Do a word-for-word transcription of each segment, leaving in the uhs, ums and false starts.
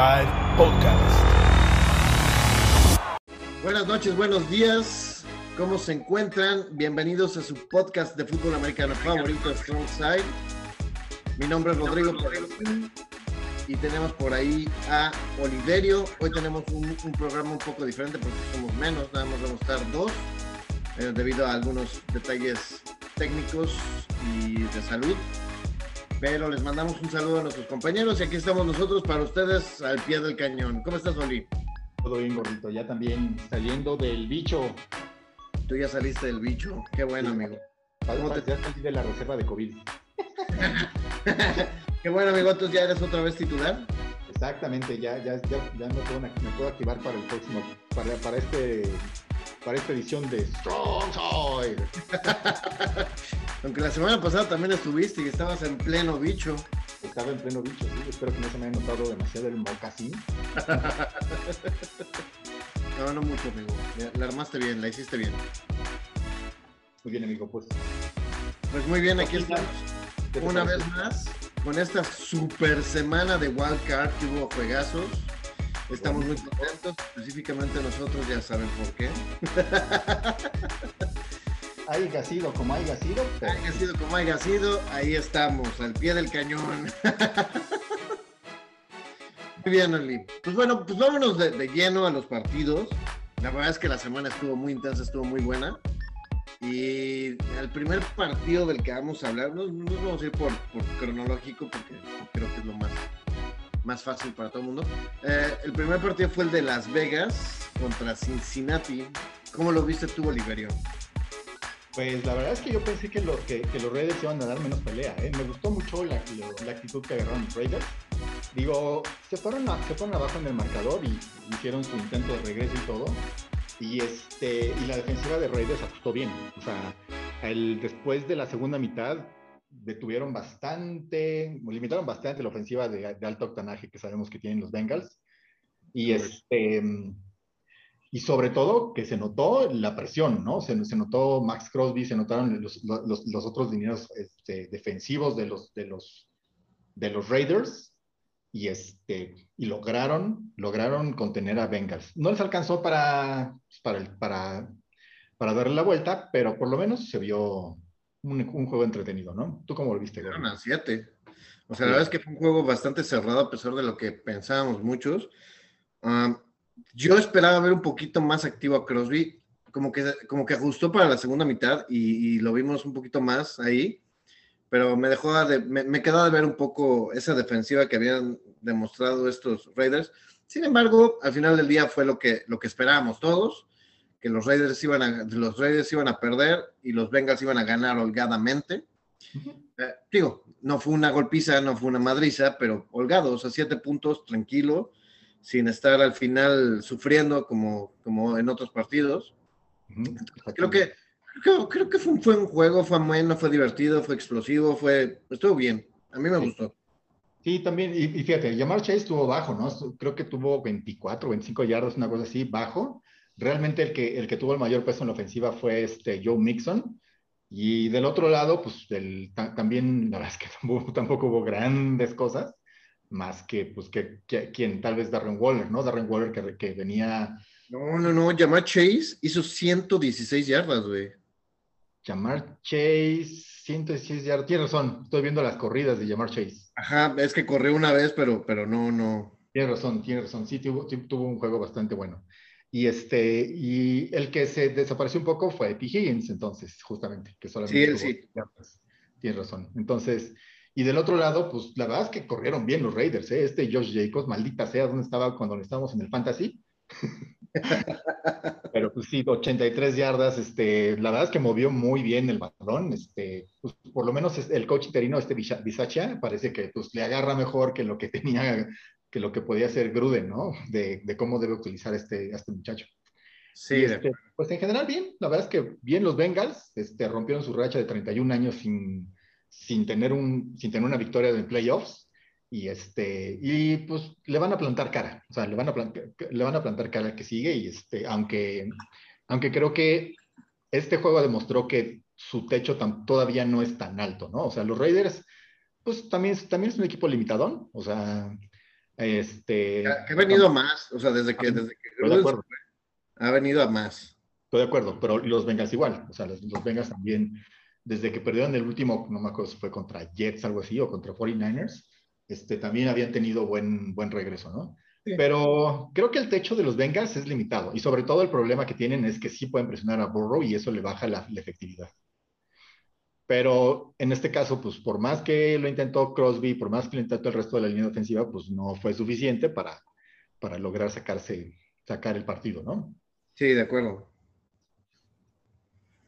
Side Podcast. Buenas noches, buenos días. ¿Cómo se encuentran? Bienvenidos a su podcast de fútbol americano favorito, Strong Side. Mi nombre es Rodrigo y tenemos por ahí a Oliverio. Hoy tenemos un, un programa un poco diferente porque somos menos, nada más vamos a estar dos, eh, debido a algunos detalles técnicos y de salud. Pero les mandamos un saludo a nuestros compañeros y aquí estamos nosotros para ustedes al pie del cañón. ¿Cómo estás, Oli? Todo bien, gordito. Ya también saliendo del bicho. Tú ya saliste del bicho. Qué bueno, sí, amigo. ¿Cómo te... Ya salí de la reserva de COVID. Qué bueno, amigo. ¿Tú ya eres otra vez titular? Exactamente. Ya, ya, ya, ya me, puedo, me puedo activar para el próximo, para, para este... para esta edición de Strong Side. Aunque la semana pasada también estuviste y estabas en pleno bicho. Estaba en pleno bicho, sí. Espero que no se me haya notado demasiado el mocasín. No, no mucho, amigo. La armaste bien, la hiciste bien. Muy bien, amigo, pues. Pues muy bien, aquí estamos una vez más con esta super semana de Wild Card que hubo juegazos. Estamos muy contentos, específicamente nosotros, ya saben por qué. Haya sido como haya sido. Pero... Haya sido como haya sido, ahí estamos, al pie del cañón. Muy bien, Oli. Pues bueno, pues vámonos de, de lleno a los partidos. La verdad es que la semana estuvo muy intensa, estuvo muy buena. Y el primer partido del que vamos a hablar, no nos vamos a ir por, por cronológico, porque creo que es lo más... más fácil para todo el mundo. Eh, el primer partido fue el de Las Vegas contra Cincinnati. ¿Cómo lo viste tú, Oliverio? Pues la verdad es que yo pensé que, lo, que, que los Raiders iban a dar menos pelea. ¿eh? Me gustó mucho la, la, la actitud que agarraron los Raiders. Digo, se fueron, a, se fueron abajo en el marcador y hicieron su intento de regreso y todo. Y, este, y la defensiva de Raiders ajustó bien. O sea, el, después de la segunda mitad, detuvieron bastante, limitaron bastante la ofensiva de, de alto octanaje que sabemos que tienen los Bengals. Y, este, y sobre todo que se notó la presión, ¿no? Se, se notó Maxx Crosby, se notaron los, los, los otros dineros este, defensivos de los, de, los, de los Raiders y, este, y lograron, lograron contener a Bengals. No les alcanzó para, para, para, para darle la vuelta, pero por lo menos se vio... Un, un juego entretenido, ¿no? ¿Tú cómo lo viste? Fueron a siete. O sea, sí. La verdad es que fue un juego bastante cerrado a pesar de lo que pensábamos muchos. Um, yo esperaba ver un poquito más activo a Crosby, como que, como que ajustó para la segunda mitad y, y lo vimos un poquito más ahí, pero me dejó de, me, me quedaba de ver un poco esa defensiva que habían demostrado estos Raiders. Sin embargo, al final del día fue lo que, lo que esperábamos todos. Que los Raiders iban a, los Raiders iban a perder y los Bengals iban a ganar holgadamente. Uh-huh. Eh, digo, no fue una golpiza, no fue una madriza, pero holgado, o sea, siete puntos, tranquilo, sin estar al final sufriendo como, como en otros partidos. Uh-huh. Entonces, creo que, creo, creo que fue un, fue un juego, fue bueno, fue divertido, fue explosivo, fue, estuvo bien, a mí me sí. gustó. Sí, también, y, y fíjate, Jamar Chase estuvo bajo, ¿no? Creo que tuvo veinticuatro, veinticinco yardas, una cosa así, bajo. Realmente el que, el que tuvo el mayor peso en la ofensiva fue este Joe Mixon. Y del otro lado, pues el, ta, también, la verdad es que tampoco, tampoco hubo grandes cosas, más que, pues, que, que quien tal vez Darren Waller, ¿no? Darren Waller que, que venía... No, no, no, Jamar Chase hizo ciento dieciséis yardas, güey. Jamar Chase, ciento dieciséis yardas. Tienes razón, estoy viendo las corridas de Jamar Chase. Ajá, es que corrió una vez, pero, pero no, no. Tienes razón, tienes razón. Sí, tuvo, tuvo un juego bastante bueno. Y, este, y el que se desapareció un poco fue T. Higgins, entonces, justamente, que solamente... Sí, sí. Tienes razón. Entonces, y del otro lado, pues, la verdad es que corrieron bien los Raiders, ¿eh? Este Josh Jacobs, maldita sea, ¿dónde estaba cuando estábamos en el Fantasy? Pero, pues, sí, ochenta y tres yardas, este, la verdad es que movió muy bien el balón, este, pues, por lo menos el coach interino, este Bisaccia, parece que, pues, le agarra mejor que lo que tenía... que lo que podía hacer Gruden, ¿no? De, de cómo debe utilizar este, este muchacho. Sí. Este, pues en general bien, la verdad es que bien los Bengals, este, rompieron su racha de treinta y un años sin, sin, tener, un, sin tener una victoria en playoffs, y, este, y pues le van a plantar cara, o sea, le van a plantar, le van a plantar cara al que sigue, y este, aunque, aunque creo que este juego demostró que su techo tan, todavía no es tan alto, ¿no? O sea, los Raiders, pues también, también es un equipo limitadón, o sea... Este, ha venido a más, o sea, desde que... Desde que estoy de acuerdo. Ha venido a más. Estoy de acuerdo, pero los Bengals igual, o sea, los, los Bengals también, desde que perdieron el último, no me acuerdo si fue contra Jets, algo así, o contra cuarenta y nueve ers, este, también habían tenido buen, buen regreso, ¿no? Sí. Pero creo que el techo de los Bengals es limitado, y sobre todo el problema que tienen es que sí pueden presionar a Burrow y eso le baja la, la efectividad. Pero en este caso, pues por más que lo intentó Crosby, por más que lo intentó el resto de la línea ofensiva, pues no fue suficiente para, para lograr sacarse, sacar el partido, ¿no? Sí, de acuerdo.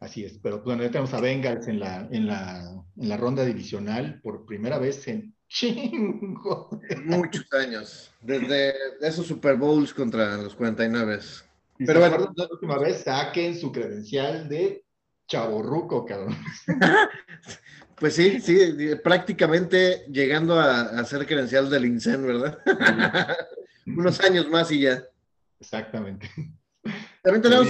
Así es, pero bueno, ya tenemos a Bengals en la, en la, en la ronda divisional por primera vez en chingo. Muchos años, desde esos Super Bowls contra los cuarenta y nueve ers. Pero bueno, la última vez saquen su credencial de chavorruco, cabrón. Pues sí, sí, prácticamente llegando a, a ser credencial del INSEN, ¿verdad? Unos años más y ya. Exactamente. También tenemos...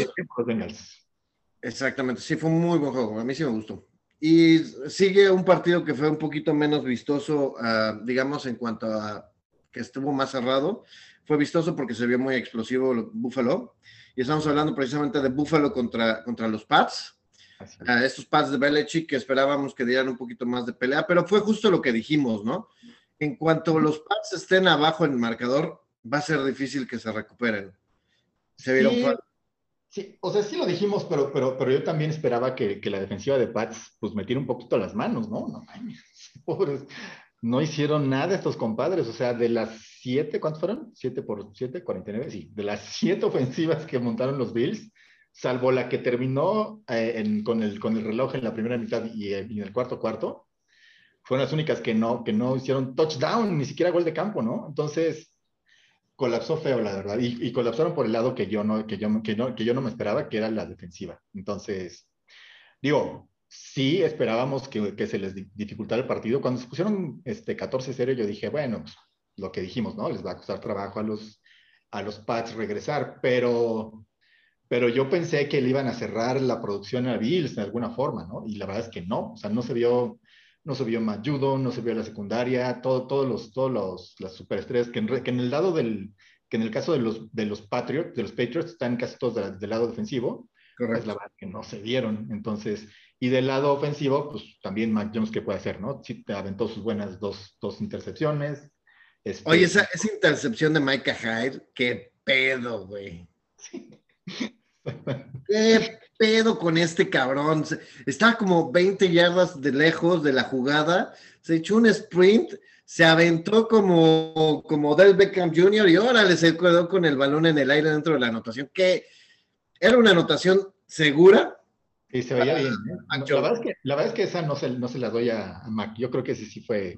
Exactamente, sí, fue un muy buen juego, a mí sí me gustó. Y sigue un partido que fue un poquito menos vistoso, uh, digamos, en cuanto a que estuvo más cerrado. Fue vistoso porque se vio muy explosivo Buffalo. Y estamos hablando precisamente de Buffalo contra, contra los Pats. Uh, estos Pats de Belichick que esperábamos que dieran un poquito más de pelea, pero fue justo lo que dijimos, ¿no? En cuanto los Pats estén abajo en el marcador, va a ser difícil que se recuperen. Se vieron sí. Sí, o sea, sí lo dijimos, pero, pero, pero yo también esperaba que, que la defensiva de Pats pues metiera un poquito las manos, ¿no? No mames, pobres. No hicieron nada estos compadres, o sea, de las siete, ¿cuántos fueron? ¿Siete por siete? ¿cuarenta y nueve? Sí, de las siete ofensivas que montaron los Bills, salvo la que terminó eh, en, con, el, con el reloj en la primera mitad y, y en el cuarto cuarto, fueron las únicas que no, que no hicieron touchdown, ni siquiera gol de campo, ¿no? Entonces... colapsó feo, la verdad, y, y colapsaron por el lado que yo, no, que, yo, que, no, que yo no me esperaba, que era la defensiva. Entonces, digo, sí esperábamos que, que se les dificultara el partido. Cuando se pusieron este, catorce cero, yo dije, bueno, pues, lo que dijimos, ¿no? Les va a costar trabajo a los, a los Pats regresar, pero, pero yo pensé que le iban a cerrar la producción a Bills de alguna forma, ¿no? Y la verdad es que no, o sea, no se vio... No se vio más judo, no se vio la secundaria, todos todo los, todo los, las superestrellas que en, que en el lado del, que en el caso de los, de los Patriots, de los Patriots están casi todos de la, del lado defensivo. Correcto. Pues la verdad que no se vieron, entonces, y del lado ofensivo, pues también Mac Jones, ¿qué puede hacer, no? Sí, te aventó sus buenas dos, dos intercepciones. Este... Oye, esa, esa intercepción de Micah Hyde, qué pedo, güey. Sí. ¿Qué pedo con este cabrón? Estaba como veinte yardas de lejos de la jugada, se echó un sprint, se aventó como, como Del Beckham junior y órale, se quedó con el balón en el aire dentro de la anotación, que era una anotación segura. Y se veía bien, ¿eh? La verdad es que, la verdad es que esa no se, no se la doy a Mac. Yo creo que sí, sí fue,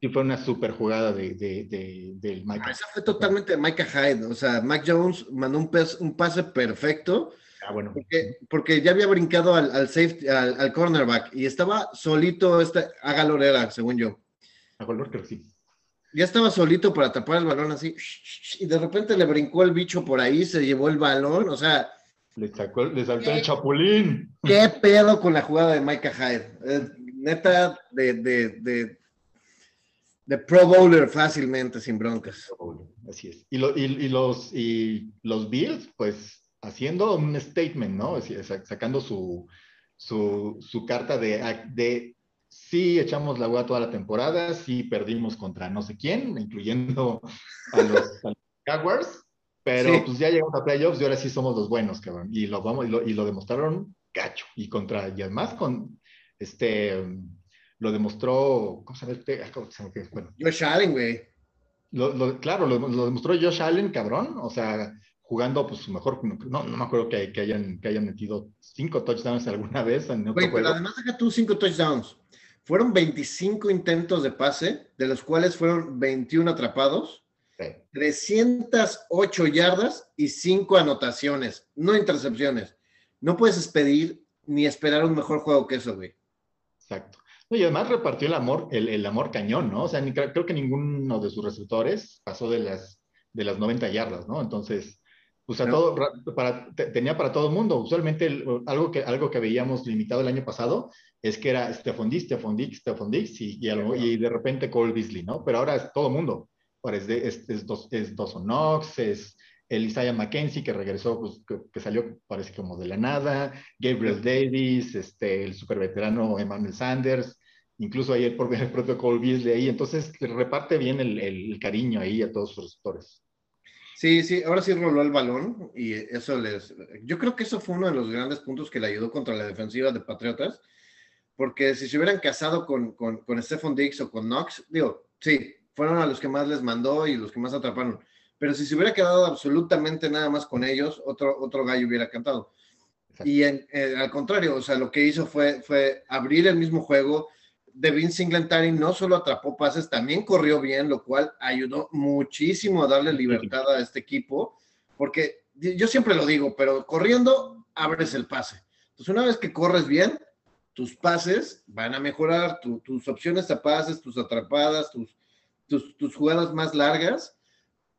sí fue una super jugada de, de, de, de Micah. Ah, esa fue totalmente de Micah Hyde. O sea, Mac Jones mandó un, pez, un pase perfecto. Ah, bueno. Porque, porque ya había brincado al, al safety, al, al cornerback, y estaba solito, esta, a Galor era, según yo. A Galor creo que sí. Ya estaba solito para tapar el balón así, y de repente le brincó el bicho por ahí, se llevó el balón, o sea... Le, sacó, le saltó el chapulín. ¿Qué pedo con la jugada de Micah Hyde? Eh, neta, de, de, de, de Pro Bowler fácilmente, sin broncas. Así es. Y, lo, y, y, los, y los Bills, pues, haciendo un statement, ¿no? Sacando su, su, su carta de, de sí echamos la hueá toda la temporada, sí perdimos contra no sé quién, incluyendo a los, a los Jaguars. Pero sí, pues ya llegamos a playoffs y ahora sí somos los buenos, cabrón. Y lo, vamos, y lo, y lo demostraron gacho. Y contra, y además con este lo demostró, ¿cómo se llama? Bueno, Josh Allen, güey. Lo, lo, claro, lo, lo demostró Josh Allen, cabrón. O sea, jugando pues su mejor, no, no me acuerdo que, que, hayan, que hayan metido cinco touchdowns alguna vez en otro güey, juego. Pero además deja tú cinco touchdowns. Fueron veinticinco intentos de pase, de los cuales fueron veintiún atrapados. Sí. trescientas ocho yardas y cinco anotaciones, no intercepciones. No puedes pedir ni esperar un mejor juego que eso, güey. Exacto. No, y además repartió el amor, el, el amor cañón, ¿no? O sea, ni, creo que ninguno de sus receptores pasó de las, de las noventa yardas, ¿no? Entonces, o sea, no. todo, para, te, tenía para todo el mundo. Usualmente el, algo, que, algo que veíamos limitado el año pasado es que era Stefon Diggs, Stefon Diggs, Stefon Diggs y, y, algo, y de repente Cole Beasley, ¿no? Pero ahora es todo el mundo. ahora es, de, es, es, dos, es Dawson Knox, es el Isaiah McKenzie que regresó, pues, que, que salió parece como de la nada, Gabriel Davis, este, el superveterano Emmanuel Sanders, incluso ayer el propio, el propio Cole Beasley ahí, entonces reparte bien el, el cariño ahí a todos sus receptores. Sí, sí, ahora sí roló el balón y eso les... Yo creo que eso fue uno de los grandes puntos que le ayudó contra la defensiva de Patriotas, porque si se hubieran casado con, con, con Stefon Diggs o con Knox, digo, sí, fueron a los que más les mandó y los que más atraparon, pero si se hubiera quedado absolutamente nada más con ellos, otro, otro gallo hubiera cantado. Exacto. Y en, en, al contrario, o sea, lo que hizo fue, fue abrir el mismo juego. Devin Singletary no solo atrapó pases, también corrió bien, lo cual ayudó muchísimo a darle libertad a este equipo, porque yo siempre lo digo, pero corriendo abres el pase. Entonces, una vez que corres bien, tus pases van a mejorar, tu, tus opciones a pases, tus atrapadas, tus, tus, tus jugadas más largas,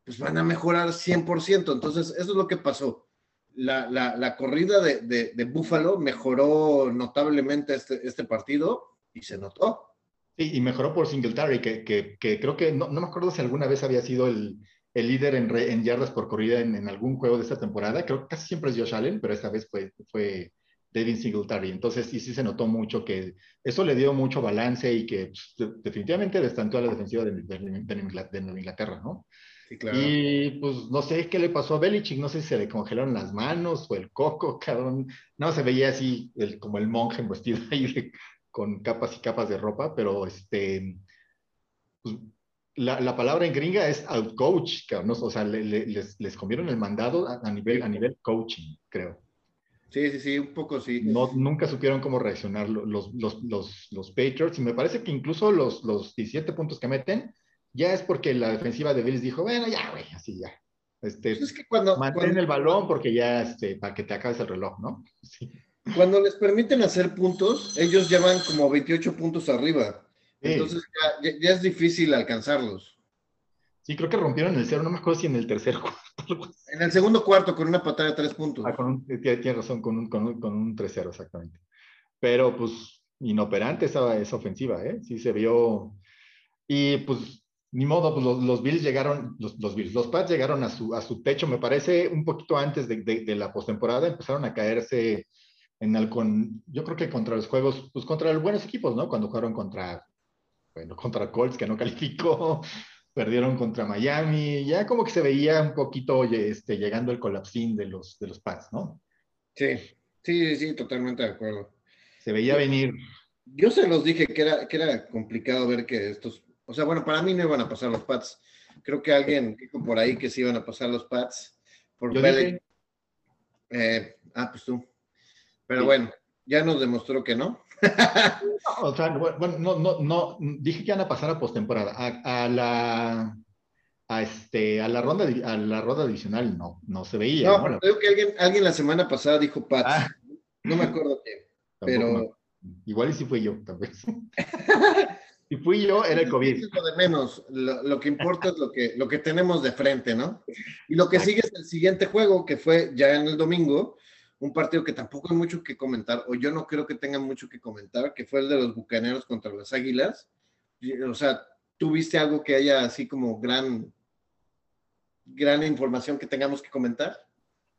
pues van a mejorar cien por ciento. Entonces, eso es lo que pasó. La, la, la corrida de, de, de Buffalo mejoró notablemente este, este partido, y se notó. Sí, y mejoró por Singletary, que, que, que creo que, no, no me acuerdo si alguna vez había sido el, el líder en, re, en yardas por corrida en, en algún juego de esta temporada, creo que casi siempre es Josh Allen, pero esta vez fue, fue Devin Singletary, entonces y sí se notó mucho que eso le dio mucho balance y que pues, definitivamente destantó a la defensiva de, de, de, de Inglaterra, ¿no? Sí, claro. Y pues no sé qué le pasó a Belichick, no sé si se le congelaron las manos o el coco, cabrón, no, se veía así el, como el monje vestido ahí de con capas y capas de ropa, pero este, pues, la, la palabra en gringa es outcoach, ¿no? O sea, le, le, les, les comieron el mandado a, a, nivel, a nivel coaching, creo. Sí, sí, sí, un poco sí. No, nunca supieron cómo reaccionar los, los, los, los Patriots, y me parece que incluso los, los diecisiete puntos que meten, ya es porque la defensiva de Bills dijo, bueno, ya, güey, así ya. Este, pues es que cuando, mantén cuando... el balón porque ya, este, para que te acabes el reloj, ¿no? Sí. Cuando les permiten hacer puntos, ellos ya van como veintiocho puntos arriba. Sí. Entonces ya, ya, ya es difícil alcanzarlos. Sí, creo que rompieron el cero, no me acuerdo si en el tercer cuarto. En el segundo cuarto, con una patada de tres puntos. Ah, con un, tienes razón, con un, con un, con un tres cero, exactamente. Pero pues inoperante esa, esa ofensiva, ¿eh? Sí se vio. Y pues ni modo, pues los, los Bills llegaron, los, los Bills, los Pats llegaron a su, a su techo, me parece, un poquito antes de, de, de la postemporada, empezaron a caerse. En el con, yo creo que contra los juegos, pues contra los buenos equipos, ¿no? Cuando jugaron contra, bueno, contra Colts, que no calificó, perdieron contra Miami, ya como que se veía un poquito este, llegando el colapsín de los, de los Pats, ¿no? Sí, sí, sí, totalmente de acuerdo. Se veía yo, venir. Yo se los dije que era, que era complicado ver que estos, o sea, bueno, para mí no iban a pasar los Pats. Creo que alguien dijo por ahí que sí iban a pasar los Pats. Por yo dije, eh, ah, pues tú. Pero bueno, ya nos demostró que no. no o sea, bueno, no, no, no, dije que van a pasar a postemporada. A, a la a este, a la ronda a la ronda divisional no, no se veía. No, ¿no? Creo que alguien, alguien la semana pasada dijo Pats. Ah. No me acuerdo quién. Pero. No. Igual y si fui yo, tal vez. Si fui yo, era el COVID. Lo de menos. Lo, lo que importa es lo que, lo que tenemos de frente, ¿no? Y lo que sigue es el siguiente juego, que fue ya en el domingo. Un partido que tampoco hay mucho que comentar, o yo no creo que tengan mucho que comentar, que fue el de los Bucaneros contra las Águilas. O sea, ¿tú viste algo que haya así como gran, gran información que tengamos que comentar?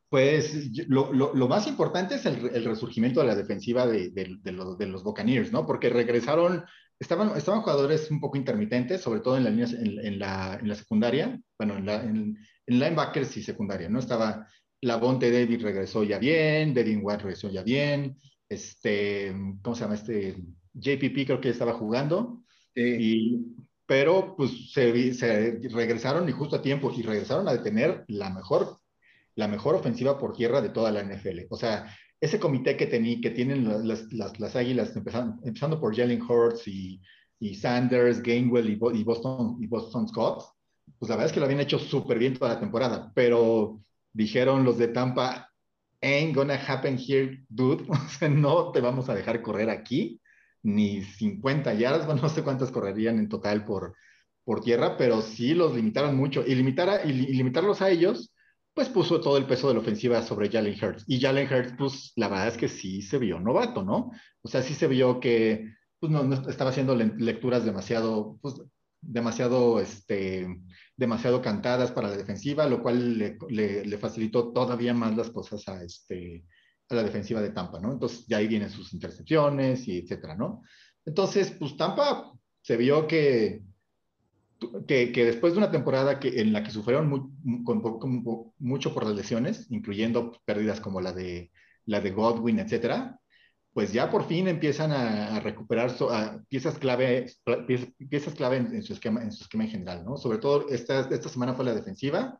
Pues lo, lo, lo más importante es el, el resurgimiento de la defensiva de, de, de, los, de los Bucaneros, ¿no? Porque regresaron, estaban, estaban jugadores un poco intermitentes, sobre todo en la, en, en la, en la secundaria, bueno, en, la, en, en linebackers y secundaria, ¿no? Estaba... Lavonte David regresó ya bien, Devin White regresó ya bien, este, ¿cómo se llama este? J P P creo que estaba jugando, sí. y, pero pues se, se regresaron y justo a tiempo, y regresaron a detener la mejor, la mejor ofensiva por tierra de toda la N F L. O sea, ese comité que, tení, que tienen las, las, las Águilas, empezando, empezando por Jalen Hurts y, y Sanders, Gainwell y, Bo, y, Boston, y Boston Scott, pues la verdad es que lo habían hecho súper bien toda la temporada, pero... Dijeron los de Tampa, ain't gonna happen here, dude. O sea, no te vamos a dejar correr aquí, ni cincuenta yardas, bueno, no sé cuántas correrían en total por, por tierra, pero sí los limitaron mucho. Y, limitar a, y, y limitarlos a ellos, pues puso todo el peso de la ofensiva sobre Jalen Hurts. Y Jalen Hurts, pues la verdad es que sí se vio novato, ¿no? O sea, sí se vio que pues, no, no estaba haciendo lecturas demasiado... Pues, demasiado, este, demasiado cantadas para la defensiva, lo cual le, le, le facilitó todavía más las cosas a, este, a la defensiva de Tampa, ¿no? Entonces, ya ahí vienen sus intercepciones y etcétera, ¿no? Entonces, pues Tampa se vio que, que, que después de una temporada que, en la que sufrieron muy, con, con, con, mucho por las lesiones, incluyendo pérdidas como la de, la de Godwin, etcétera, pues ya por fin empiezan a, a recuperar so, a piezas clave, piezas, piezas clave en, en, su esquema, en su esquema en general, ¿no? Sobre todo esta, esta semana fue la defensiva.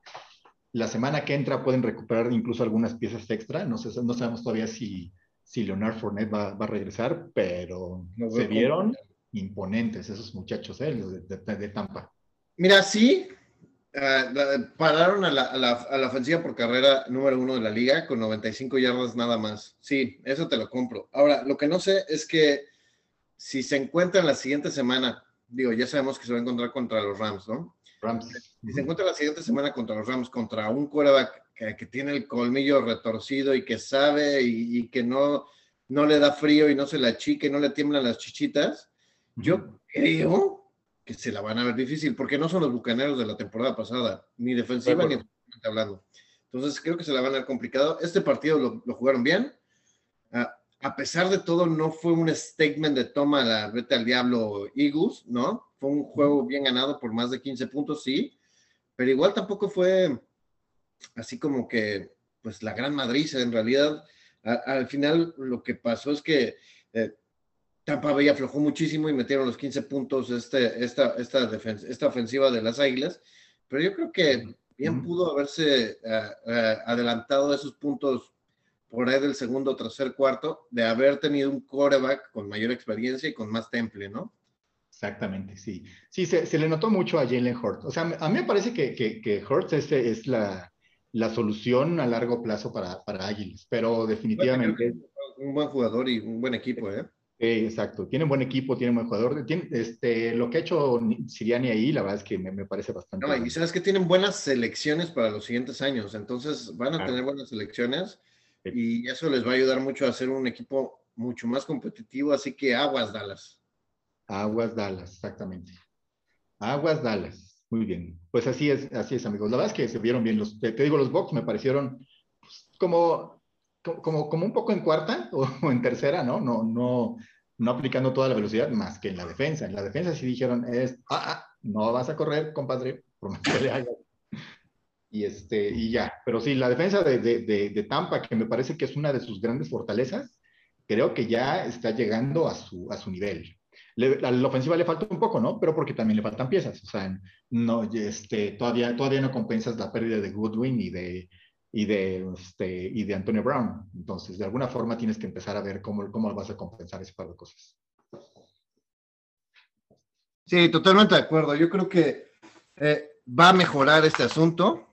La semana que entra pueden recuperar incluso algunas piezas extra. No, sé, no sabemos todavía si, si Leonard Fournette va, va a regresar, pero no se vieron imponentes esos muchachos eh, de, de, de Tampa. Mira, sí, uh, pararon a la, a, la, a la ofensiva por carrera número uno de la liga con noventa y cinco yardas nada más. Sí, eso te lo compro. Ahora, lo que no sé es que si se encuentran la siguiente semana, digo, ya sabemos que se va a encontrar contra los Rams, ¿no? Rams. Si uh-huh. se encuentra la siguiente semana contra los Rams, contra un quarterback que, que tiene el colmillo retorcido y que sabe y, y que no, no le da frío y no se le achica y no le tiemblan las chichitas, uh-huh. yo creo que se la van a ver difícil, porque no son los Bucaneros de la temporada pasada, ni defensiva ni defensivamente hablando. Entonces creo que se la van a ver complicado. Este partido lo, lo jugaron bien. Uh, a pesar de todo, no fue un statement de toma la vete al diablo Eagles, ¿no? Fue un juego bien ganado por más de quince puntos, sí, pero igual tampoco fue así como que, pues, la gran madriza. En realidad, a, al final lo que pasó es que eh, Tampa Bay aflojó muchísimo y metieron los quince puntos este, esta, esta, defensa, esta ofensiva de las Águilas, pero yo creo que bien pudo haberse uh, uh, adelantado esos puntos por ahí del segundo, tercer, cuarto, de haber tenido un quarterback con mayor experiencia y con más temple, ¿no? Exactamente, sí. Sí, se, se le notó mucho a Jalen Hurts. O sea, a mí me parece que, que, que Hurts es, es la, la solución a largo plazo para, para Águilas, pero definitivamente... Un buen jugador y un buen equipo, ¿eh? Eh, exacto. Tiene un buen equipo, tiene un buen jugador. Tiene, este, lo que ha hecho Sirianni ahí, la verdad es que me, me parece bastante... No, y sabes que tienen buenas selecciones para los siguientes años, entonces van a claro. tener buenas selecciones sí. y eso les va a ayudar mucho a hacer un equipo mucho más competitivo, así que aguas, Dallas. Aguas Dallas, exactamente. Aguas Dallas, muy bien. Pues así es, así es, amigos. La verdad es que se vieron bien los, te, te digo, los Bucs me parecieron pues, como, como, como un poco en cuarta o, o en tercera, ¿no? No, no, no aplicando toda la velocidad más que en la defensa. En la defensa sí dijeron, es, ah, ah, no vas a correr, compadre, por más que le hagas. Y, este, y ya. Pero sí, la defensa de, de, de, de Tampa, que me parece que es una de sus grandes fortalezas, creo que ya está llegando a su, a su nivel. Le, a la ofensiva le falta un poco, ¿no? Pero porque también le faltan piezas. O sea, no, este, todavía, todavía no compensas la pérdida de Goodwin y de, y, de, este, y de Antonio Brown. Entonces, de alguna forma tienes que empezar a ver cómo, cómo vas a compensar ese par de cosas. Sí, totalmente de acuerdo. Yo creo que eh, va a mejorar este asunto.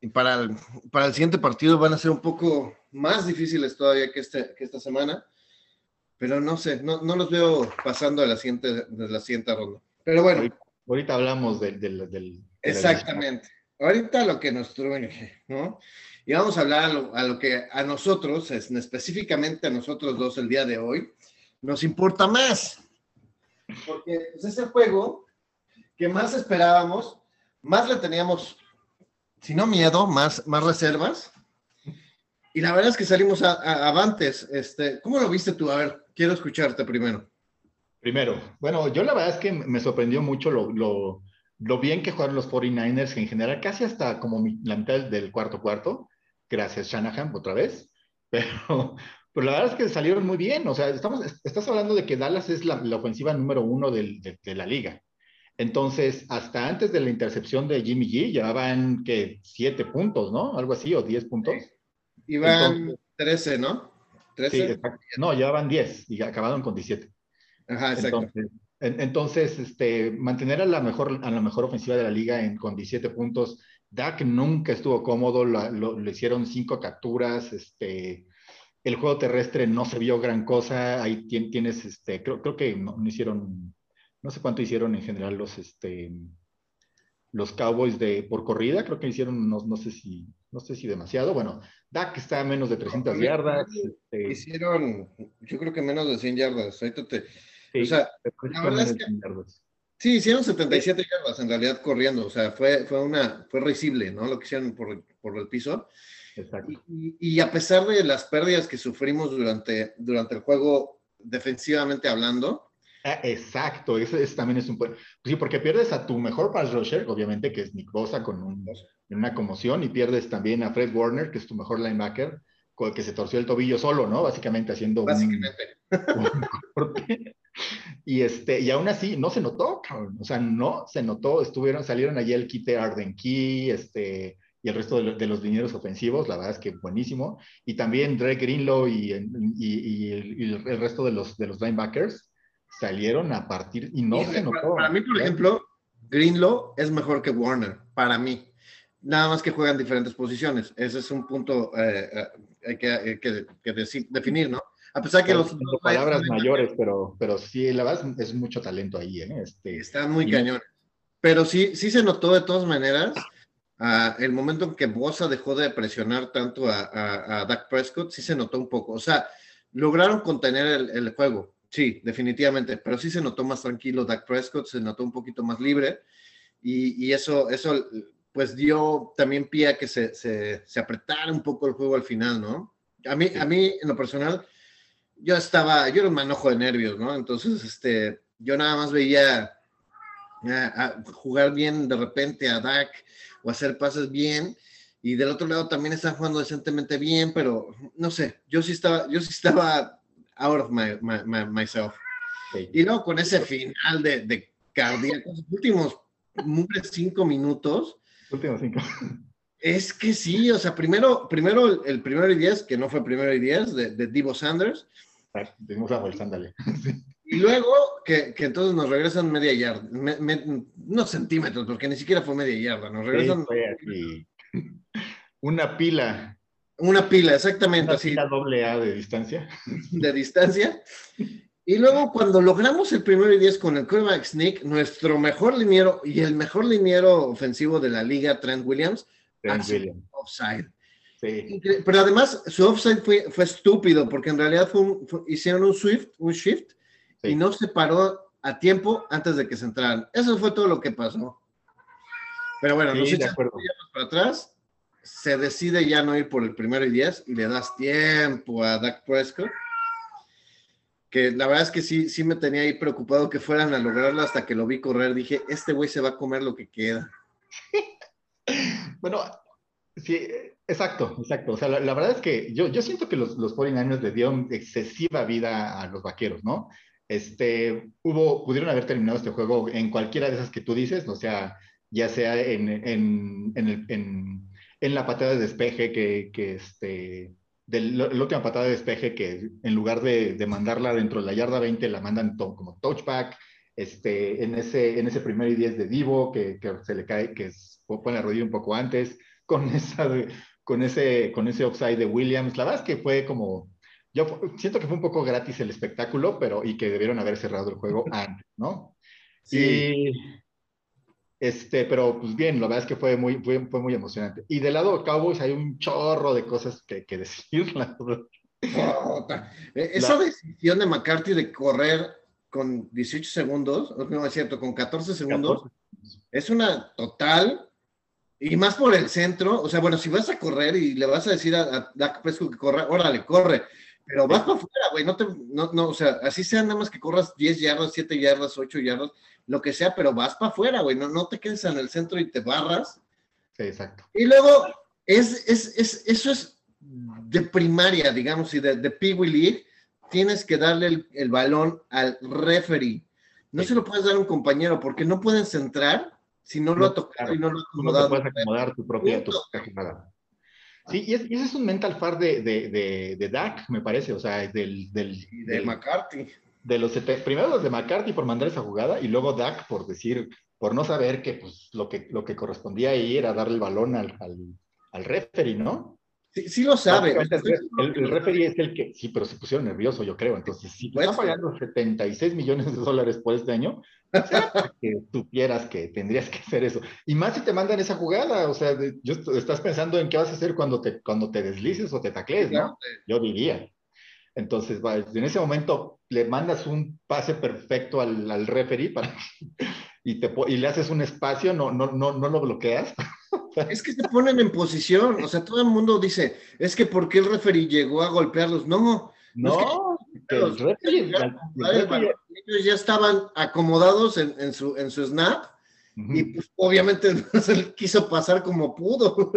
Y para el, para el siguiente partido van a ser un poco más difíciles todavía que, este, que esta semana. Pero no sé, no, no los veo pasando de la siguiente, de la siguiente ronda. Pero bueno. Ahorita, ahorita hablamos del... del, del, del exactamente. La... Ahorita lo que nos truene, ¿no? Y vamos a hablar a lo, a lo que a nosotros, es, específicamente a nosotros dos el día de hoy, nos importa más. Porque pues, es el juego que más esperábamos, más le teníamos, si no miedo, más, más reservas. Y la verdad es que salimos a, a, avantes. Este, ¿cómo lo viste tú? A ver, quiero escucharte primero. Primero, bueno, yo la verdad es que me sorprendió mucho lo, lo, lo bien que jugaron los cuarenta y nueve ers en general, casi hasta como mi, la mitad del cuarto cuarto, gracias Shanahan otra vez, pero, pero la verdad es que salieron muy bien. O sea, estamos, estás hablando de que Dallas es la, la ofensiva número uno del, de, de la liga. Entonces, hasta antes de la intercepción de Jimmy G, llevaban, ¿qué? Siete puntos, ¿no? Algo así, o diez puntos. Sí. Iban entonces, trece, ¿no? trece. Sí, exacto. No, llevaban diez y acabaron con diecisiete. Ajá, exacto. Entonces, en, entonces este, mantener a la, mejor, a la mejor ofensiva de la liga en, con diecisiete puntos. Dak nunca estuvo cómodo, la, lo, le hicieron cinco capturas. Este, el juego terrestre no se vio gran cosa. Ahí tien, tienes, este, creo, creo que no, no hicieron, no sé cuánto hicieron en general los, este, los Cowboys de, por corrida. Creo que hicieron, no, no sé si... No sé si demasiado. Bueno, Dak está a menos de trescientas yardas. Este... Hicieron, yo creo que menos de cien yardas. Ahorita te... sí, o sea, la verdad es que Sí, hicieron setenta y siete sí. yardas en realidad corriendo, o sea, fue, fue una, fue risible, ¿no? Lo que hicieron por, por el piso. Exacto. Y, y a pesar de las pérdidas que sufrimos durante, durante el juego, defensivamente hablando. Ah, exacto, ese es, también es un buen. Sí, porque pierdes a tu mejor pass rusher, obviamente, que es Nick Bosa con un, una conmoción, y pierdes también a Fred Warner, que es tu mejor linebacker, que se torció el tobillo solo, ¿no? Básicamente haciendo Básicamente. Un, un corte. Y, este, y aún así, no se notó, cabrón. O sea, no se notó. Estuvieron, salieron allí el quite Arden Key, este, y el resto de, lo, de los linieros ofensivos. La verdad es que buenísimo. Y también Drake Greenlaw y, y, y, el, y el resto de los, de los linebackers salieron a partir y no y se notó. Para, para mí, por ejemplo, Greenlaw es mejor que Warner, para mí. Nada más que juegan diferentes posiciones. Ese es un punto eh, eh, que, que, que decir, definir, ¿no? A pesar que los... los palabras hay... mayores, pero, pero sí, la verdad es mucho talento ahí, ¿eh? Este, Están muy y... cañones. Pero sí, sí se notó de todas maneras ah. uh, el momento en que Bosa dejó de presionar tanto a, a, a Dak Prescott, sí se notó un poco. O sea, lograron contener el, el juego, sí, definitivamente, pero sí se notó más tranquilo Dak Prescott, se notó un poquito más libre y, y eso... eso pues dio también pie a que se, se, se apretara un poco el juego al final, ¿no? A mí, sí. a mí, en lo personal, yo estaba, yo era un manojo de nervios, ¿no? Entonces, este, yo nada más veía a, a jugar bien de repente a Dak o hacer pases bien, y del otro lado también están jugando decentemente bien, pero no sé, yo sí estaba, yo sí estaba out of my, my, my, myself. Sí. Y luego con ese final de, de cardíaco, los últimos cinco minutos, Últimos cinco. Es que sí, o sea, primero, primero el primero y diez, que no fue primero y diez, de, de Deebo Sanders. Tuvimos bajo el sándale. Y luego, que, que entonces nos regresan media yarda, me, me, unos centímetros, porque ni siquiera fue media yarda, nos regresan... Sí, una pila. Una pila, exactamente. Una pila doble A de distancia. De distancia. Y luego cuando logramos el primero y diez con el quarterback sneak, nuestro mejor liniero y el mejor liniero ofensivo de la liga, Trent Williams, hace offside. Sí. Pero además su offside fue, fue estúpido, porque en realidad fue un, fue, hicieron un swift, un shift, sí. y no se paró a tiempo antes de que se entraran. Eso fue todo lo que pasó. Pero bueno, sí, nos echamos para atrás, se decide ya no ir por el primero y diez, y le das tiempo a Dak Prescott. Que la verdad es que sí, sí me tenía ahí preocupado que fueran a lograrlo hasta que lo vi correr. Dije, este güey se va a comer lo que queda. Bueno, sí, exacto, exacto. O sea, la, la verdad es que yo, yo siento que los, los cuarenta y nueve ers le dieron excesiva vida a los vaqueros, ¿no? Este, hubo, pudieron haber terminado este juego en cualquiera de esas que tú dices, o sea, ya sea en, en, en, el, en, en la patada de despeje que, que este... de la última patada de despeje que en lugar de, de mandarla dentro de la yarda veinte la mandan to, como touchback, este, en, ese, en ese primer y diez de Deebo que, que se le cae, que es, pone la rodilla un poco antes, con, esa, con, ese, con ese offside de Williams. La verdad es que fue como, yo siento que fue un poco gratis el espectáculo, pero y que debieron haber cerrado el juego antes, ¿no? Sí. Y, Este, pero pues bien, la verdad es que fue muy, fue, fue muy emocionante. Y del lado de Cowboys hay un chorro de cosas que, que decir. La... Oh, esa la... decisión de McCarthy de correr con dieciocho segundos, no es cierto, con catorce segundos, catorce. Es una total, y más por el centro. O sea, bueno, si vas a correr y le vas a decir a, a Dak Prescott que corra, órale, corre, pero vas sí. para afuera, güey, no te, no, no, o sea, así sea nada más que corras diez yardas, siete yardas, ocho yardas, lo que sea, pero vas para afuera, güey, no, no te quedes en el centro y te barras. Sí, exacto. Y luego, es, es, es, eso es de primaria, digamos, y de, de Pee Wee League, tienes que darle el, el balón al referee. No sí. se lo puedes dar a un compañero, porque no pueden centrar si no, no lo ha tocado claro. y no lo ha acomodado. No te puedes acomodar tu propia jugada. Sí, y, es, y ese es un mental far de, de, de, de Dak, me parece, o sea, del... del, del de McCarthy. De los, primero los de McCarthy por mandar esa jugada, y luego Dak por decir, por no saber que pues lo que, lo que correspondía ahí era darle el balón al, al, al referee, ¿no? Sí, sí lo sabe. No, el, el, el referee es el que... Sí, pero se pusieron nervioso, yo creo. Entonces, si te están pagando setenta y seis millones de dólares por este año, será para que supieras que tendrías que hacer eso. Y más si te mandan esa jugada. O sea, de, yo, estás pensando en qué vas a hacer cuando te, cuando te deslices o te taclees, ¿no? Yo diría. Entonces, en ese momento le mandas un pase perfecto al, al referee para... y, te, y le haces un espacio, no, no, no, no lo bloqueas. Es que se ponen en posición, o sea, todo el mundo dice, es que ¿por qué el referee llegó a golpearlos? No, no, no es que, que el referee... Ellos ya estaban acomodados en, en, su, en su snap, uh-huh. y pues obviamente él quiso pasar como pudo.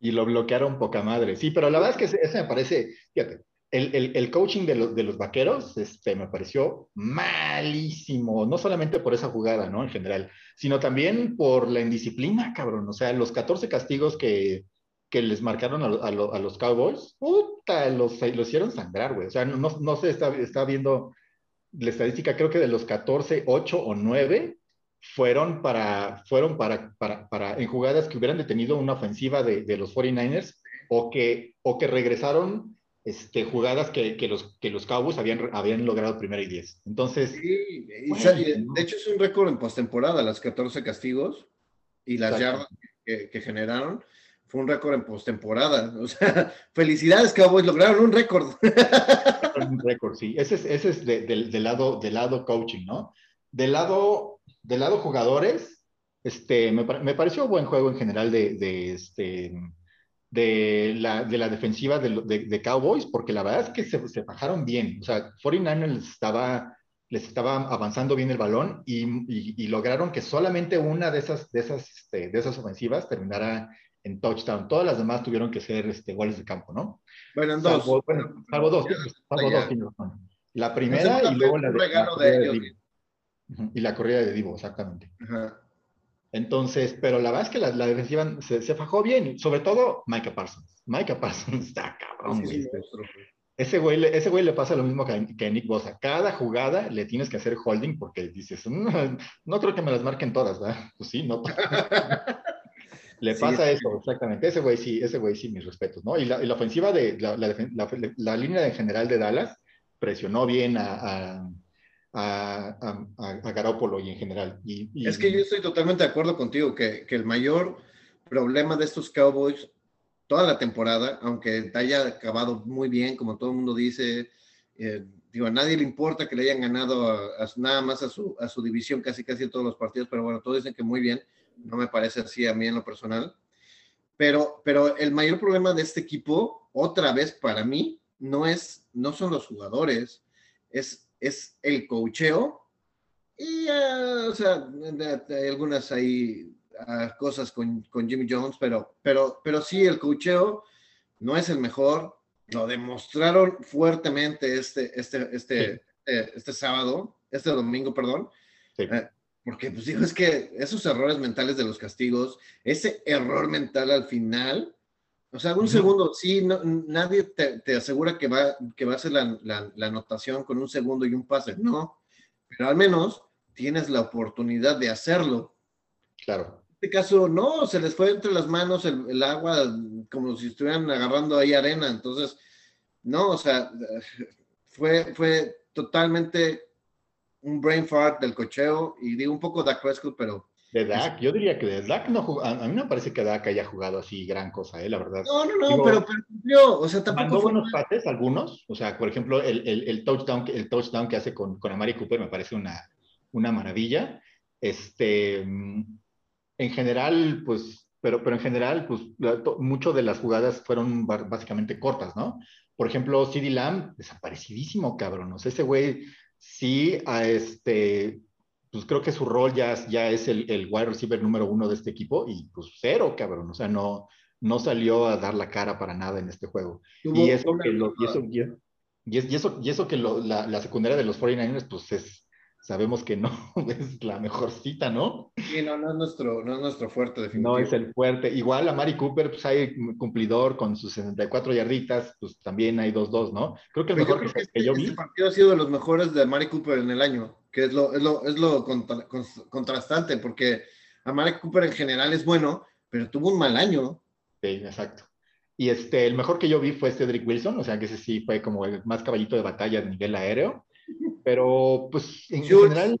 Y lo bloquearon poca madre. Sí, pero la verdad es que ese me parece, fíjate, el, el, el coaching de los, de los vaqueros este, me pareció malísimo, no solamente por esa jugada, ¿no? En general, sino también por la indisciplina, cabrón. O sea, los catorce castigos que, que les marcaron a, a, a los Cowboys, puta, los, los hicieron sangrar, güey. O sea, no, no se está, está viendo la estadística, creo que de los catorce, ocho o nueve fueron para, fueron para, para, para en jugadas que hubieran detenido una ofensiva de, de los cuarenta y nueve ers o que, o que regresaron este, jugadas que, que, los, que los Cowboys habían, habían logrado primero y diez. Entonces, sí, bueno, sale, ¿no? De hecho es un récord en postemporada, las catorce castigos y las yardas que, que generaron, fue un récord en postemporada. O sea, felicidades, Cowboys, lograron un récord. Un récord, sí. Ese es, ese es de, de, de lado, de lado coaching, ¿no? Del lado, del lado jugadores, este, me, me pareció buen juego en general de, de, este, de, la, de la defensiva de, de, de Cowboys, porque la verdad es que se, se bajaron bien. O sea, cuarenta y nueve ers les estaba, les estaba avanzando bien el balón y, y, y lograron que solamente una de esas, de esas, este, de esas ofensivas terminara en touchdown. Todas las demás tuvieron que ser este, goles de campo, ¿no? Bueno, en dos. Salvo, bueno, salvo dos. Salvo dos, sí, la primera y luego la, la de ellos. De y la corrida de Divo, exactamente. Ajá. Entonces, pero la verdad es que la, la defensiva se, se fajó bien, sobre todo Micah Parsons. Micah Parsons está cabrón, güey. Sí, ese güey, ese güey le pasa lo mismo que a, que a Nick Bosa. Cada jugada le tienes que hacer holding porque dices, no, no creo que me las marquen todas, ¿verdad? Pues sí, no. Le pasa sí, eso, exactamente. Ese güey sí, ese güey sí, mis respetos, ¿no? Y la, y la ofensiva de, la, la, la, la línea en general de Dallas presionó bien a, a a, a, a Garoppolo y en general. Y, y... Es que yo estoy totalmente de acuerdo contigo que, que el mayor problema de estos Cowboys toda la temporada, aunque haya acabado muy bien, como todo el mundo dice, eh, digo, a nadie le importa que le hayan ganado a, a, nada más a su, a su división casi casi en todos los partidos, pero bueno, todos dicen que muy bien, no me parece así a mí en lo personal, pero, pero el mayor problema de este equipo, otra vez para mí, no, es, no son los jugadores, es es el coacheo y, uh, o sea, hay algunas ahí uh, cosas con, con Jimmy Jones, pero, pero, pero sí, el coacheo no es el mejor, lo demostraron fuertemente este, este, este, sí. eh, este sábado, este domingo, perdón, sí. eh, porque pues digo, es que esos errores mentales de los castigos, ese error mental al final, o sea, un uh-huh. segundo, sí, no, nadie te, te asegura que va, que va a ser la, la, la anotación con un segundo y un pase, no, pero al menos tienes la oportunidad de hacerlo. Claro. En este caso, no, se les fue entre las manos el, el agua, como si estuvieran agarrando ahí arena, entonces, no, o sea, fue, fue totalmente un brain fart del cocheo, y digo un poco Dak Prescott, pero... De Dak, yo diría que de Dak no jugó, a mí no me parece que Dak haya jugado así gran cosa, eh, la verdad. No, no, no, digo, pero cumplió, o sea, tampoco mandó fue buenos pases algunos, o sea, por ejemplo, el, el, el, touchdown, el touchdown que hace con, con Amari Cooper me parece una, una maravilla, este, en general, pues, pero, pero en general, pues, mucho de las jugadas fueron básicamente cortas, ¿no? Por ejemplo, CeeDee Lamb, desaparecidísimo, cabrón, o sea, ese güey sí, a este... pues creo que su rol ya, ya es el, el wide receiver número uno de este equipo y pues cero, cabrón, o sea, no, no salió a dar la cara para nada en este juego. Y eso, que lo, y, eso, y, eso, y, eso, y eso que lo, la, la secundaria de los cuarenta y nueve ers, pues es, sabemos que no es la mejor cita, ¿no? Sí, no, no es nuestro, no es nuestro fuerte, definitivamente. No es el fuerte. Igual a Mari Cooper, pues hay cumplidor con sus sesenta y cuatro yarditas, pues también hay dos dos, ¿no? Creo que el mejor que, que, que yo este vi. Este partido ha sido de los mejores de Mari Cooper en el año. Que es lo, es lo, es lo contra, contrastante, porque Amari Cooper en general es bueno, pero tuvo un mal año. Sí, exacto. Y este, el mejor que yo vi fue Cedric Wilson, o sea, que ese sí fue como el más caballito de batalla de nivel aéreo, pero pues en Schultz. General...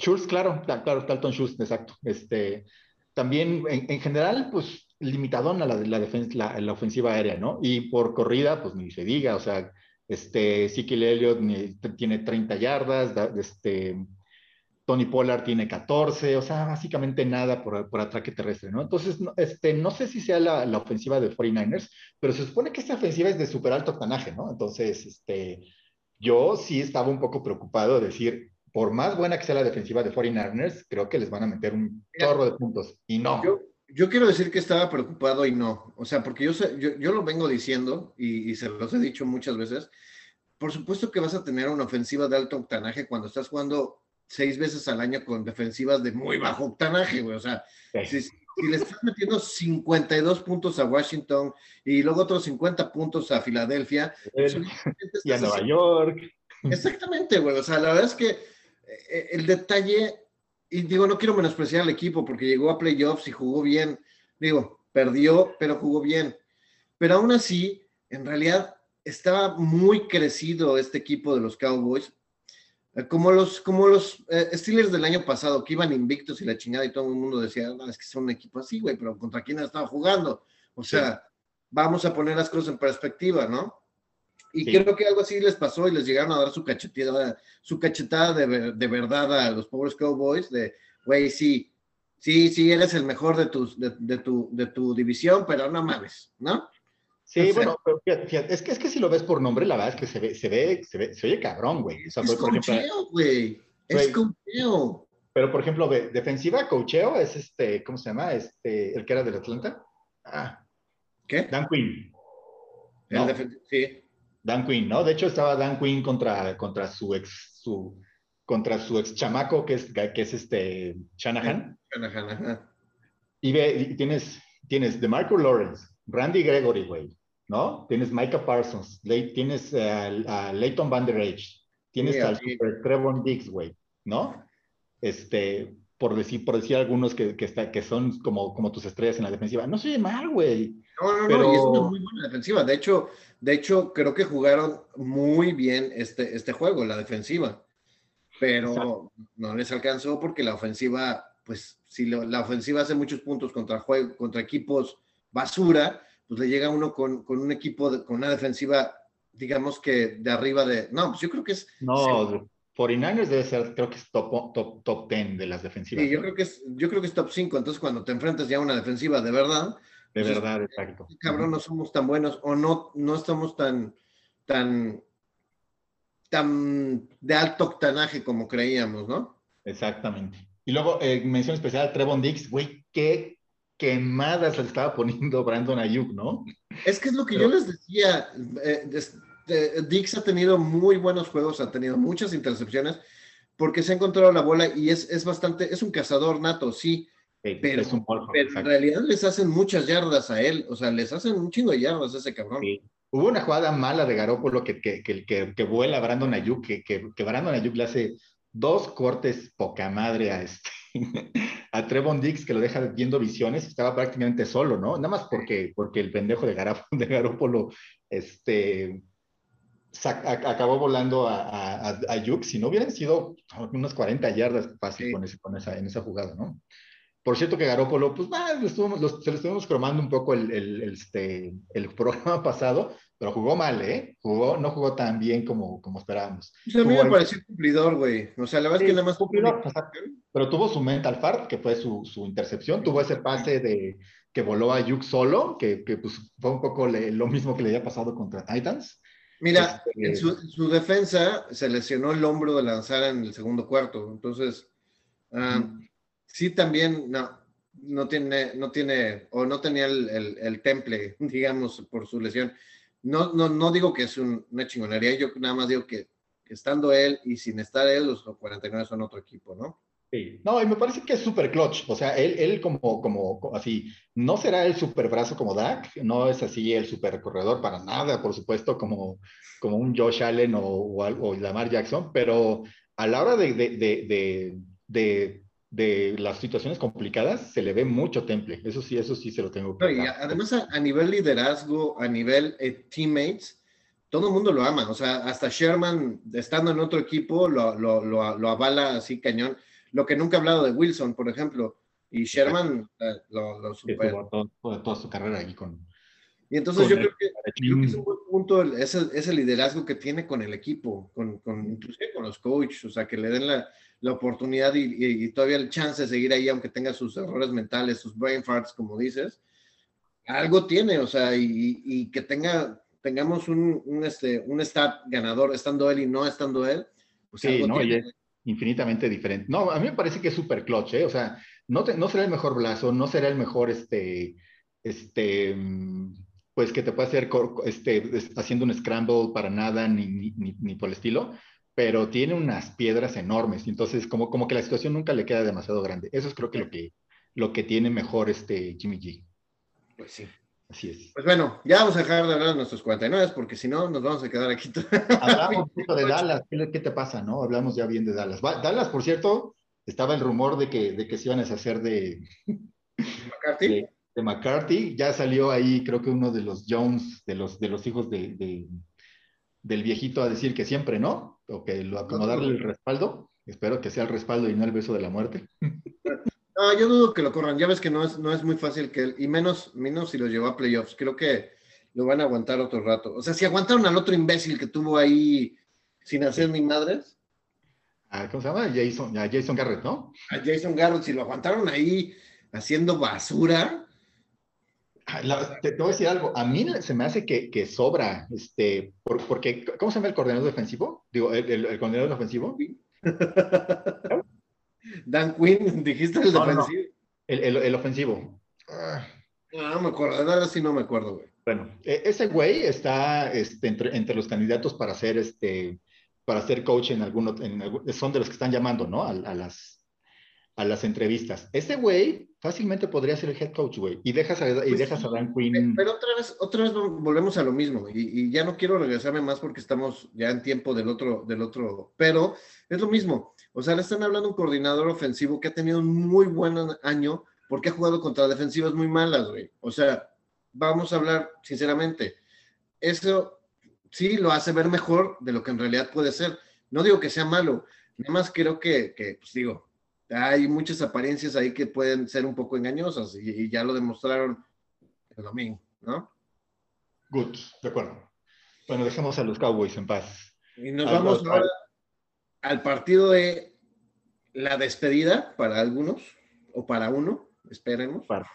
Schultz, claro, claro, Dalton Schultz, exacto. Este, también en, en general, pues limitadón a la, la, defensa, la, la ofensiva aérea, ¿no? Y por corrida, pues ni se diga, o sea... Este, Ezekiel Elliott tiene treinta yardas, este, Tony Pollard tiene catorce, o sea, básicamente nada por, por ataque terrestre, ¿no? Entonces, no, este, no sé si sea la, la ofensiva de cuarenta y nueve ers, pero se supone que esta ofensiva es de súper alto octanaje, ¿no? Entonces, este, yo sí estaba un poco preocupado de decir, por más buena que sea la defensiva de cuarenta y nueve ers, creo que les van a meter un chorro de puntos, y no. Yo, yo quiero decir que estaba preocupado y no, o sea, porque yo, yo, yo lo vengo diciendo, y, y se los he dicho muchas veces, por supuesto que vas a tener una ofensiva de alto octanaje cuando estás jugando seis veces al año con defensivas de muy bajo octanaje, güey. O sea, sí. si, si le estás metiendo cincuenta y dos puntos a Washington y luego otros cincuenta puntos a Filadelfia. El, y a Nueva York. Exactamente, güey. O sea, la verdad es que el detalle, y digo, no quiero menospreciar al equipo porque llegó a playoffs y jugó bien. Digo, perdió, pero jugó bien. Pero aún así, en realidad, estaba muy crecido este equipo de los Cowboys. Como los, como los eh, Steelers del año pasado, que iban invictos y la chingada, y todo el mundo decía, no, es que son un equipo así, güey, pero ¿contra quién han estado jugando? O sea, sí. Vamos a poner las cosas en perspectiva, ¿no? Y sí. Creo que algo así les pasó y les llegaron a dar su cachetada, su cachetada de, de verdad a los pobres Cowboys, de, güey, sí, sí, sí, eres el mejor de, tus, de, de, tu, de tu división, pero no mames, ¿no? Sí, o sea, bueno, pero fíjate, fíjate, es que es que si lo ves por nombre, la verdad es que se ve, se ve, se ve, se oye cabrón, güey. O sea, es cocheo, güey. Es cocheo. Pero por ejemplo, de, defensiva, cocheo es este, ¿cómo se llama? Este, el que era del Atlanta. Ah. ¿Qué? Dan Quinn. No. Sí. Dan Quinn, ¿no? De hecho, estaba Dan Quinn contra, contra su ex, su, contra su ex chamaco, que es, que es este Shanahan. Shanahan, ajá. Y ve, y tienes, tienes de Marco Lawrence. Randy Gregory, güey, ¿no? Tienes Micah Parsons, Le- tienes uh, a Leighton Van Der Esch, tienes yeah, al yeah. Super Trevon Diggs, güey, ¿no? Este, por decir, por decir algunos que, que, está, que son como, como tus estrellas en la defensiva. No se oye mal, güey. No, no, pero... no, y es una muy buena defensiva. De hecho, de hecho, creo que jugaron muy bien este, este juego, la defensiva. Pero exacto. No les alcanzó porque la ofensiva, pues, si lo, la ofensiva hace muchos puntos contra, juego, contra equipos basura, pues le llega uno con, con un equipo, de, con una defensiva, digamos que de arriba de... No, pues yo creo que es... No, sí. cuarenta y nueve ers debe ser, creo que es top, top, top diez de las defensivas. Sí, yo creo que es, yo creo que es top cinco, entonces cuando te enfrentas ya a una defensiva de verdad... De pues verdad, es, exacto. Cabrón, no somos tan buenos, o no, no estamos tan, tan, tan de alto octanaje como creíamos, ¿no? Exactamente. Y luego, eh, mención especial a Trevon Diggs, güey, qué... quemadas le estaba poniendo Brandon Ayuk, ¿no? Es que es lo que Pero... yo les decía, eh, des, de, Diggs ha tenido muy buenos juegos, ha tenido muchas intercepciones, porque se ha encontrado la bola y es, es bastante, es un cazador nato, sí, sí pero, es un golfer, pero en realidad les hacen muchas yardas a él, o sea, les hacen un chingo de yardas a ese cabrón. Sí. Hubo una jugada mala de Garoppolo que, que, que, que, que vuela Brandon Ayuk, que, que, que Brandon Ayuk le hace dos cortes poca madre a este. A Trevon Diggs, que lo deja viendo visiones, estaba prácticamente solo, ¿no? Nada más porque, porque el pendejo de, Garap- de Garoppolo este, sac- a- acabó volando a, a, a-, a Yuk. Si no hubieran sido unas cuarenta yardas fácil sí. con, ese, con esa, en esa jugada, ¿no? Por cierto que Garoppolo, pues, bah, lo estuvimos, lo, se lo estuvimos cromando un poco el, el, el, este, el programa pasado, pero jugó mal, ¿eh? Jugó, no jugó tan bien como, como esperábamos. Pues a mí me pareció el... cumplidor, güey. O sea, la verdad sí, es que nada más... Cumplidor, pero tuvo su mental fart, que fue su, su intercepción, sí. Tuvo ese pase de que voló a Ayuk solo, que, que pues, fue un poco le, lo mismo que le había pasado contra Titans. Mira, este... en, su, en su defensa se lesionó el hombro de lanzar en el segundo cuarto, entonces... Uh, mm. Sí, también, no, no tiene, no tiene, o no tenía el, el, el temple, digamos, por su lesión. No, no, no digo que es un, una chingonería, yo nada más digo que estando él y sin estar él, los cuarenta y nueve son otro equipo, ¿no? Sí, no, y me parece que es súper clutch, o sea, él, él como, como, así, no será el súper brazo como Dak, no es así el súper corredor para nada, por supuesto, como, como un Josh Allen o, o, o Lamar Jackson, pero a la hora de, de, de, de, de de las situaciones complicadas, se le ve mucho temple. Eso sí, eso sí se lo tengo que dar. Además, a, a nivel liderazgo, a nivel eh, teammates, todo el mundo lo ama. O sea, hasta Sherman, estando en otro equipo, lo, lo, lo, lo avala así cañón. Lo que nunca he hablado de Wilson, por ejemplo. Y Sherman eh, lo, lo supera. Sí, todo, todo, toda su carrera aquí con... Y entonces yo el, creo, que, creo que es un buen punto el, ese, ese liderazgo que tiene con el equipo, con, con, inclusive con los coaches, o sea, que le den la... la oportunidad y, y, y todavía el chance de seguir ahí, aunque tenga sus errores mentales, sus brain farts, como dices, algo tiene, o sea, y, y que tenga, tengamos un, un, este, un stat ganador, estando él y no estando él, pues sí, algo no, tiene. Oye, infinitamente diferente. No, a mí me parece que es súper clutch, ¿eh? O sea, no, te, no será el mejor brazo, no será el mejor, este, este, pues que te pueda hacer, este, haciendo un scramble para nada, ni, ni, ni, ni por el estilo, pero tiene unas piedras enormes, entonces como, como que la situación nunca le queda demasiado grande. Eso es creo que lo que, lo que tiene mejor este Jimmy G. Pues sí. Así es. Pues bueno, ya vamos a dejar de hablar de nuestros cuarenta y nueve, porque si no, nos vamos a quedar aquí. Hablamos de Dallas, ¿qué te pasa, no? Hablamos ya bien de Dallas. Va, Dallas, por cierto, estaba el rumor de que, de que se iban a deshacer de... ¿McCarthy? De, de McCarthy. Ya salió ahí, creo que uno de los Jones, de los, de los hijos de... de del viejito a decir que siempre no, o que lo acomodarle el respaldo. Espero que sea el respaldo y no el beso de la muerte. No, yo dudo que lo corran. Ya ves que no es, no es muy fácil que él, y menos, menos si lo llevó a playoffs. Creo que lo van a aguantar otro rato. O sea, si aguantaron al otro imbécil que tuvo ahí sin hacer ni madres. ¿A, ¿Cómo se llama? Jason, a Jason Garrett, ¿no? A Jason Garrett, si lo aguantaron ahí haciendo basura. La, te, te voy a decir algo, a mí se me hace que, que sobra, este, por, porque, ¿cómo se llama el coordinador defensivo? Digo, el, el, el coordinador ofensivo. Dan Quinn, dijiste el no, defensivo. No. El, el, el ofensivo. No, no me acuerdo, ahora sí no me acuerdo, güey. Bueno, ese güey está este, entre, entre los candidatos para ser, este, para ser coach en alguno, en, son de los que están llamando, ¿no? A, a las... a las entrevistas. Ese güey fácilmente podría ser el head coach, güey. Y dejas a, pues, y dejas a Dan Quinn. Pero otra vez, otra vez volvemos a lo mismo. Y, y ya no quiero regresarme más porque estamos ya en tiempo del otro, del otro. Pero es lo mismo. O sea, le están hablando a un coordinador ofensivo que ha tenido un muy buen año porque ha jugado contra defensivas muy malas, güey. O sea, vamos a hablar sinceramente. Eso sí lo hace ver mejor de lo que en realidad puede ser. No digo que sea malo. Nada más creo que, que pues digo... hay muchas apariencias ahí que pueden ser un poco engañosas y, y ya lo demostraron el domingo, ¿no? Good, de acuerdo. Bueno, dejemos a los Cowboys en paz. Y nos al, vamos al, ahora al partido de la despedida para algunos, o para uno, esperemos. Para.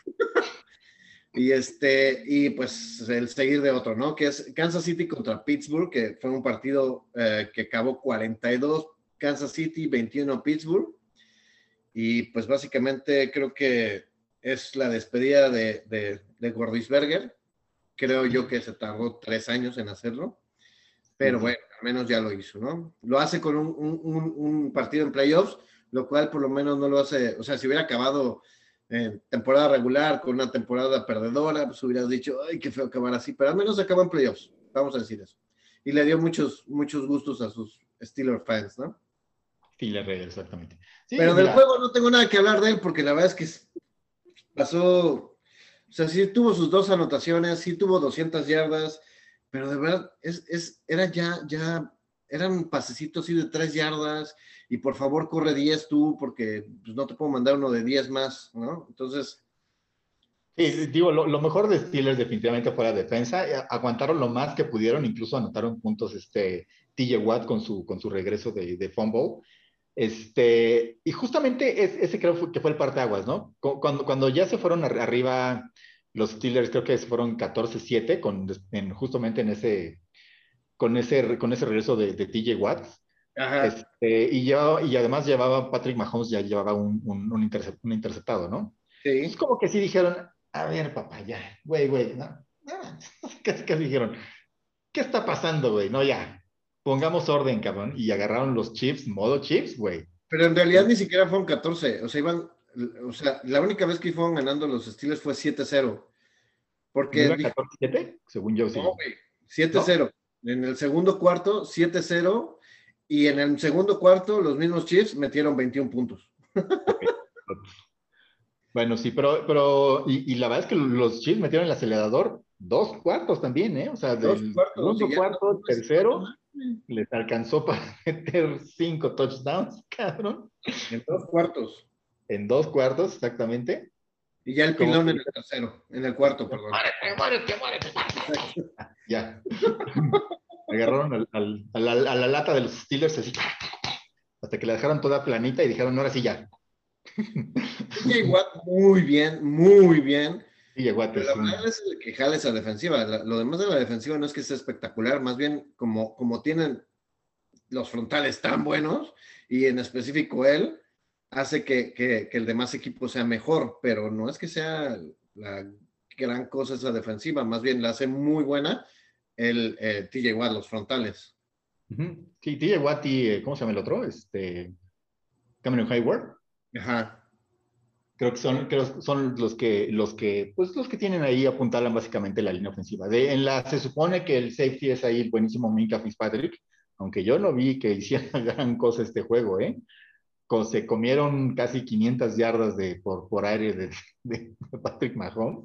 Y este, y pues el seguir de otro, ¿no? Que es Kansas City contra Pittsburgh, que fue un partido eh, que acabó cuarenta y dos Kansas City, veintiuno Pittsburgh. Y pues básicamente creo que es la despedida de, de, de Gordisberger. Creo yo que se tardó tres años en hacerlo, pero bueno, al menos ya lo hizo, ¿no? Lo hace con un, un, un partido en playoffs, lo cual por lo menos no lo hace, o sea, si hubiera acabado eh, temporada regular con una temporada perdedora, pues hubieras dicho, ay, qué feo acabar así, pero al menos acaba en playoffs, vamos a decir eso. Y le dio muchos, muchos gustos a sus Steelers fans, ¿no? Steelers, exactamente. Sí, pero del juego no tengo nada que hablar de él porque la verdad es que pasó, o sea, sí tuvo sus dos anotaciones, sí tuvo doscientas yardas, pero de verdad es, es, era ya, ya, eran pasecitos así de tres yardas y por favor corre diez tú porque pues, no te puedo mandar uno de diez más, ¿no? Entonces... Sí, digo, lo, lo mejor de Steelers definitivamente fue la defensa, aguantaron lo más que pudieron, incluso anotaron puntos este T J Watt con su, con su regreso de, de fumble. Este, y justamente es, ese creo que fue el parteaguas, ¿no? Cuando, cuando ya se fueron arriba los Steelers, creo que se fueron catorce siete con, en, justamente en ese, con ese, con ese regreso de, de T J Watt. Ajá. Este, y, llevaba, y además llevaba Patrick Mahomes, ya llevaba un, un, un, intercept, un interceptado, ¿no? Sí. Es como que sí dijeron, a ver, papá, ya, güey, güey, ¿no? Casi, casi dijeron, ¿qué está pasando, güey? No, ya. Pongamos orden, cabrón, y agarraron los chips, modo chips, güey. Pero en realidad ni siquiera fueron catorce, o sea, iban, o sea, la única vez que fueron ganando los Steelers fue siete cero. Porque ¿no iba catorce siete? Según yo, sí. No, güey, siete cero. No. En el segundo cuarto, siete cero, y en el segundo cuarto, los mismos chips metieron veintiún puntos. Okay. Bueno, sí, pero, pero y, y la verdad es que los chips metieron el acelerador dos cuartos también, ¿eh? O sea, del segundo cuarto, tercero, les alcanzó para meter cinco touchdowns, cabrón. En dos cuartos. En dos cuartos, exactamente. Y ya el pilón en el tercero, en el cuarto, perdón. ¡Muérete, muérete, muérete! Ya. Agarraron al, al, a, la, a la lata de los Steelers así, hasta que la dejaron toda planita y dijeron, ahora sí ya. Llegó muy bien, muy bien. Sí, llegó a pero la verdad es que jala esa defensiva. Lo demás de la defensiva no es que sea espectacular, más bien como, como tienen los frontales tan buenos, y en específico él, hace que, que, que el demás equipo sea mejor, pero no es que sea la gran cosa esa defensiva, más bien la hace muy buena el eh, T J Watt, los frontales. Uh-huh. Sí, T J Watt y, ¿cómo se llama el otro? Este, Cameron Hayward. Ajá. Creo que son, creo son los que, los que, pues los que tienen ahí apuntalan básicamente la línea ofensiva. De, en la, se supone que el safety es ahí el buenísimo Minka Fitzpatrick, aunque yo no vi que hiciera gran cosa este juego, ¿eh? Se comieron casi quinientas yardas de, por, por aire de, de Patrick Mahomes.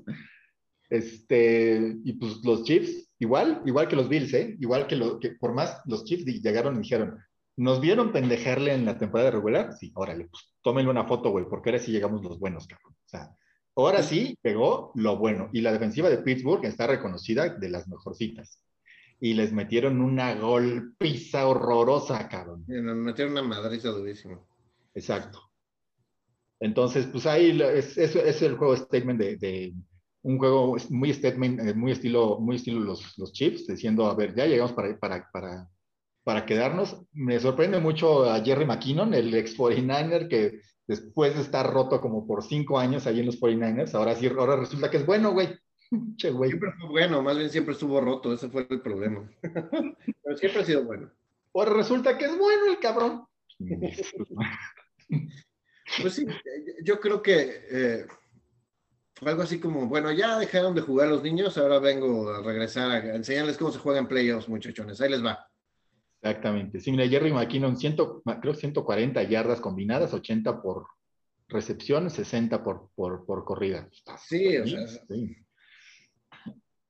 Este, y pues los Chiefs, igual, igual que los Bills, ¿eh? Igual que, lo, que por más los Chiefs llegaron y dijeron, ¿nos vieron pendejarle en la temporada regular? Sí, órale, pues tómenle una foto, güey, porque ahora sí llegamos los buenos, cabrón. O sea, ahora sí pegó lo bueno. Y la defensiva de Pittsburgh está reconocida de las mejorcitas. Y les metieron una golpiza horrorosa, cabrón. Nos metieron una madriza durísima. Exacto. Entonces, pues ahí es, es, es el juego statement de, de un juego muy statement, muy estilo, muy estilo los, los Chiefs, diciendo, a ver, ya llegamos para, para, para, para quedarnos. Me sorprende mucho a Jerry McKinnon, el ex cuarenta y nueve er, que después de estar roto como por cinco años ahí en los cuarenta y nueve ers, ahora sí, ahora resulta que es bueno, güey. Che, güey. Siempre fue bueno, más bien siempre estuvo roto, ese fue el problema. Pero siempre ha sido bueno. Ahora resulta que es bueno el cabrón. Pues sí, yo creo que eh, algo así como, bueno, ya dejaron de jugar los niños, ahora vengo a regresar a enseñarles cómo se juegan playoffs, muchachones, ahí les va. Exactamente, sí, mira, Jerry McKinnon, cien, creo ciento cuarenta yardas combinadas, ochenta por recepción, sesenta por, por, por corrida. Sí, o sea, sí.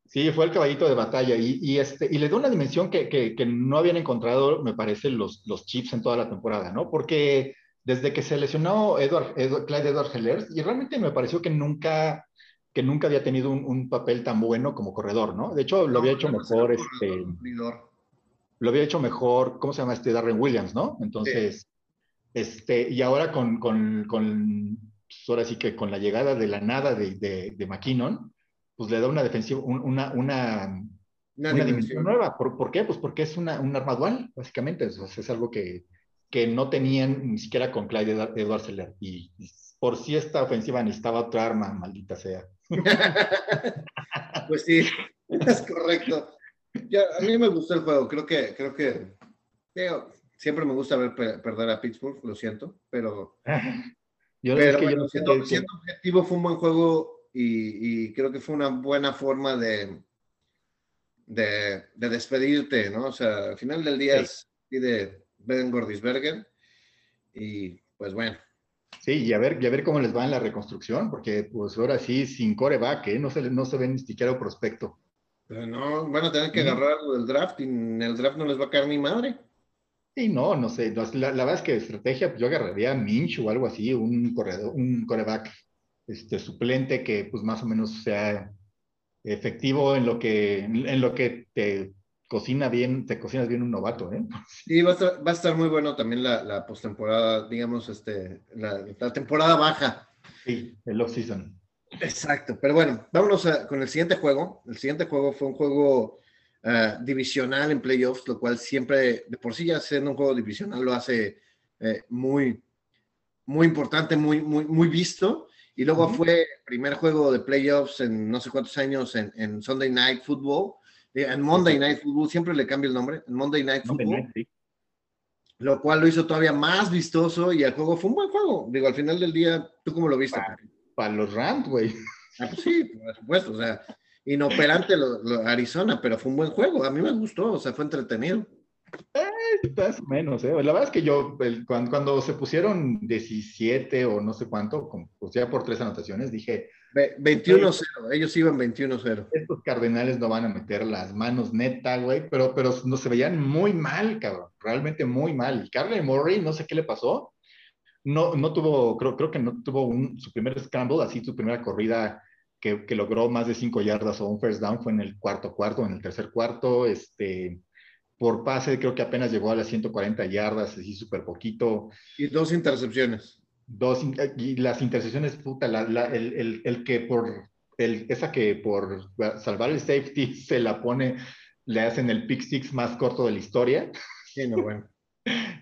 Sí, fue el caballito de batalla y, y, este, y le dio una dimensión que, que, que no habían encontrado, me parece, los, los Chiefs en toda la temporada, ¿no? Porque desde que se lesionó Edward, Edward, Clyde Edwards-Helaire, y realmente me pareció que nunca, que nunca había tenido un, un papel tan bueno como corredor, ¿no? De hecho, lo había hecho mejor, este, lo había hecho mejor, ¿cómo se llama este? Darren Williams, ¿no? Entonces, sí. este, y ahora con, con, con, ahora sí que con la llegada de la nada de, de, de McKinnon, pues le da una defensiva, un, una, una, una dimensión nueva. ¿Por, ¿Por qué? Pues porque es una, un arma dual, básicamente. Es, es algo que, que no tenían ni siquiera con Clyde Edwards-Helaire. Y, y por si sí esta ofensiva necesitaba otra arma, maldita sea. Pues sí, es correcto. Yo, a mí me gustó el juego. Creo que, creo que digo, siempre me gusta ver perder a Pittsburgh, lo siento, pero, yo pero es que bueno, yo siendo, que... siendo objetivo fue un buen juego. Y, y creo que fue una buena forma de, de, de despedirte, ¿no? O sea, al final del día sí. Pide Ben Gordisbergen y pues bueno. Sí, y a ver, y a ver cómo les va en la reconstrucción, porque pues ahora sí, sin coreback, ¿eh? No se, no se ven ni siquiera prospecto. Pero no, van a tener que sí. agarrar algo del draft y en el draft no les va a caer ni madre. Sí, no, no sé. La, la verdad es que de estrategia, pues yo agarraría a Minch o algo así, un corredor, un coreback. Este, suplente que pues más o menos sea efectivo en lo que en lo que te cocina bien, te cocinas bien un novato, ¿eh? Sí, va a estar, va a estar muy bueno también la, la postemporada, digamos, este, la, la temporada baja. Sí, el off-season. Exacto, pero bueno, vámonos a, con el siguiente juego. El siguiente juego fue un juego uh, divisional en playoffs, lo cual siempre, de por sí ya siendo un juego divisional, lo hace eh, muy, muy importante, muy, muy, muy visto. Y luego uh-huh. fue el primer juego de playoffs en no sé cuántos años en, en Sunday Night Football, en Monday Night Football, siempre le cambio el nombre, en Monday Night Football, Monday Night, sí. Lo cual lo hizo todavía más vistoso y el juego fue un buen juego. Digo, al final del día, ¿tú cómo lo viste? Para pa los Rams, güey. Ah, pues sí, por supuesto, o sea, inoperante lo, lo Arizona, pero fue un buen juego, a mí me gustó, o sea, fue entretenido. Eh, más o menos, ¿eh? La verdad es que yo, el, cuando, cuando se pusieron diecisiete o no sé cuánto, con, pues ya por tres anotaciones, dije... veintiuno cero, ellos iban veintiuno cero. Estos Cardenales no van a meter las manos neta, güey, pero, pero no, se veían muy mal, cabrón, realmente muy mal. Carly Murray, no sé qué le pasó, no, no tuvo, creo, creo que no tuvo un, su primer scramble, así su primera corrida que, que logró más de cinco yardas o un first down fue en el cuarto cuarto, en el tercer cuarto, este... por pase, creo que apenas llegó a las ciento cuarenta yardas, así súper poquito. Y dos intercepciones. Dos, y las intercepciones, puta, la, la, el, el, el que por, el, esa que por salvar el safety se la pone, le hacen el pick six más corto de la historia. Sí, no, bueno.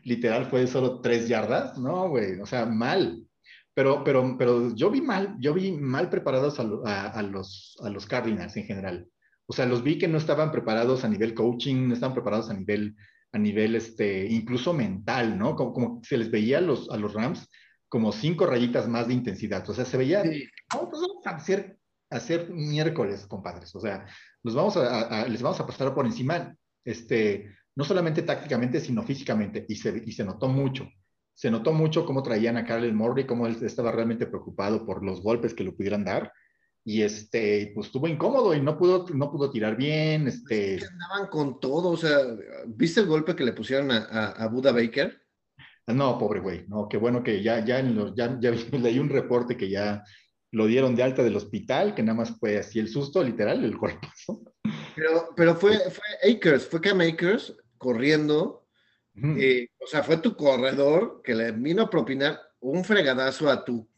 Literal fue solo tres yardas, no, güey, o sea, mal. Pero, pero, pero yo vi mal, yo vi mal preparados a, a, a, los, a los Cardinals en general. O sea, los vi que no estaban preparados a nivel coaching, no estaban preparados a nivel, a nivel este, incluso mental, ¿no? Como, como se les veía a los, a los Rams como cinco rayitas más de intensidad. O sea, se veía, sí. oh, pues vamos a hacer, a hacer miércoles, compadres. O sea, los vamos a, a, a, les vamos a pasar por encima, este, no solamente tácticamente, sino físicamente. Y se, y se notó mucho. Se notó mucho cómo traían a Carlyle Murray, cómo él estaba realmente preocupado por los golpes que le pudieran dar. Y este, pues estuvo incómodo y no pudo, no pudo tirar bien. Este... Es que andaban con todo, o sea, ¿viste el golpe que le pusieron a, a, a Buda Baker? No, pobre güey, no, qué bueno que ya, ya, en los, ya, ya leí un reporte que ya lo dieron de alta del hospital, que nada más fue así el susto, literal, el golpe. Pero, pero fue, fue Akers, fue Cam Akers corriendo, uh-huh. eh, o sea, fue tu corredor que le vino a propinar un fregadazo a tu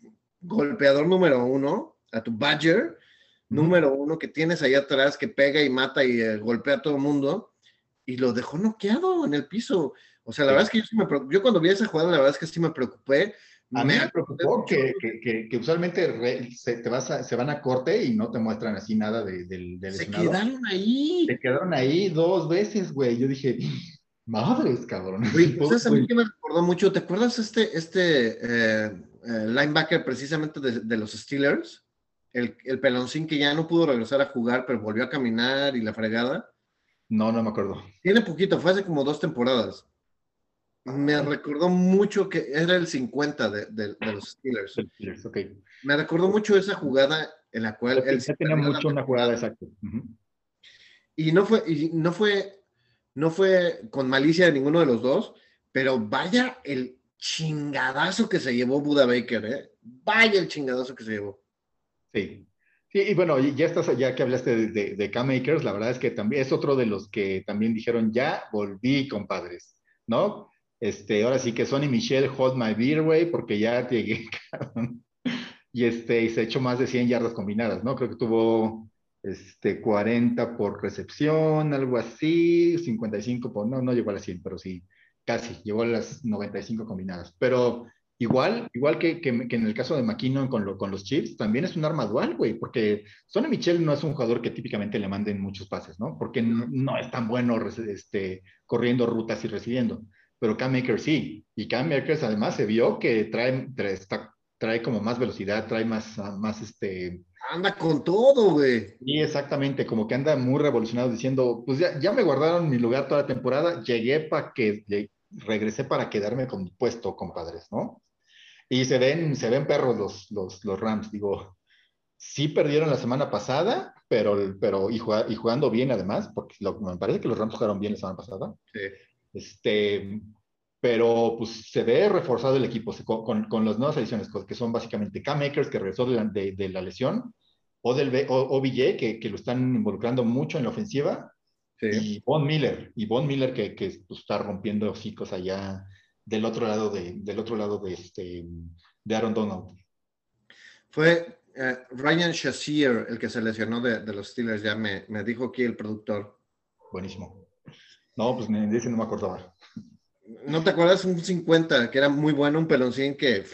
golpeador número uno, a tu Badger, número uno, que tienes allá atrás, que pega y mata y eh, golpea a todo el mundo, y lo dejó noqueado en el piso. O sea, la sí. verdad es que yo, sí me yo cuando vi esa jugada, la verdad es que sí me preocupé. A mí me preocupó que, que, que, que usualmente re, se, te vas a, se van a corte y no te muestran así nada del de, de Se quedaron ahí. Se quedaron ahí dos veces, güey. Yo dije, madres, cabrón. Güey, entonces a mí que me recordó mucho, ¿te acuerdas este, este eh, eh, linebacker precisamente de, de los Steelers? El, el peloncín que ya no pudo regresar a jugar, pero volvió a caminar y la fregada. No, no me acuerdo. Tiene poquito, fue hace como dos temporadas. Me recordó mucho que era el cincuenta de, de, de los Steelers. Steelers, okay. Me recordó mucho esa jugada en la cual... Él tenía mucho una jugada, exacto. Uh-huh. Y, no fue, y no, fue, no fue con malicia de ninguno de los dos, pero vaya el chingadazo que se llevó Buda Baker, ¿eh? Vaya el chingadazo que se llevó. Sí. sí, y bueno, ya, estás, ya que hablaste de, de, de Cam Akers, la verdad es que también es otro de los que también dijeron, ya volví, compadres, ¿no? Este, ahora sí que Sonny Michel, hold my beer, güey, porque ya llegué, cabrón. Y, este, y se echó más de cien yardas combinadas, ¿no? Creo que tuvo este, cuarenta por recepción, algo así, cincuenta y cinco por, no, no llegó a las cien, pero sí, casi, llegó a las noventa y cinco combinadas, pero... Igual, igual que, que, que en el caso de McKinnon con, lo, con los Chiefs, también es un arma dual, güey, porque Sonny Michel no es un jugador que típicamente le manden muchos pases, ¿no? Porque no, no es tan bueno este, corriendo rutas y recibiendo, pero Cam Akers sí, y Cam Akers además se vio que trae, trae, trae como más velocidad, trae más, más este... Anda con todo, güey. Sí, exactamente, como que anda muy revolucionado diciendo, pues ya, ya me guardaron mi lugar toda la temporada, llegué para que... regresé para quedarme con mi puesto, compadres, ¿no? Y se ven, se ven perros los, los, los Rams, digo, sí perdieron la semana pasada, pero, pero y, jugando, y jugando bien además, porque lo, me parece que los Rams jugaron bien la semana pasada, sí. este, pero pues se ve reforzado el equipo se, con, con las nuevas adiciones, que son básicamente Cam Akers, que regresó de la, de, de la lesión, o del o, O B J, que, que lo están involucrando mucho en la ofensiva, sí. Y Von Miller, y Von Miller que, que está rompiendo hocicos allá del otro lado de, del otro lado de, este, de Aaron Donald. Fue uh, Ryan Shazier el que se lesionó de, de los Steelers, ya me, me dijo aquí el productor. Buenísimo. No, pues me dice, no me acordaba. ¿No te acuerdas? Un cincuenta, que era muy bueno, un peloncín que,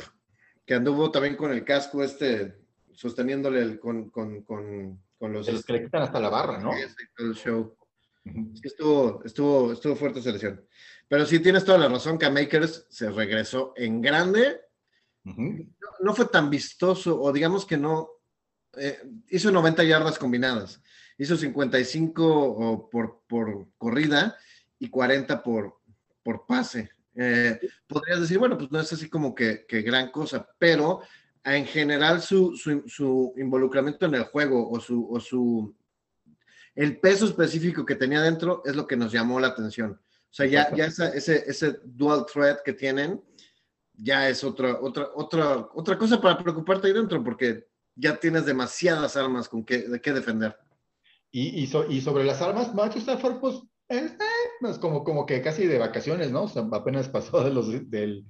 que anduvo también con el casco este, sosteniéndole el, con, con, con, con los... los que le quitan hasta la barra, ¿no? El show. Sí, estuvo, estuvo, estuvo fuerte esa lesión. Pero sí, tienes toda la razón que Akers se regresó en grande. Uh-huh. No, no fue tan vistoso, o digamos que no. Eh, hizo noventa yardas combinadas. Hizo cincuenta y cinco por, por corrida y cuarenta por, por pase. Eh, podrías decir, bueno, pues no es así como que, que gran cosa, pero en general su, su, su involucramiento en el juego o su. O su el peso específico que tenía dentro es lo que nos llamó la atención. O sea, ya, ya esa, ese, ese dual threat que tienen ya es otra, otra, otra, otra cosa para preocuparte ahí dentro, porque ya tienes demasiadas armas con que, de qué defender. Y, y, so, y sobre las armas, Matthew Stafford, pues, eh, pues como, como que casi de vacaciones, ¿no? O sea, apenas pasó de, los, del,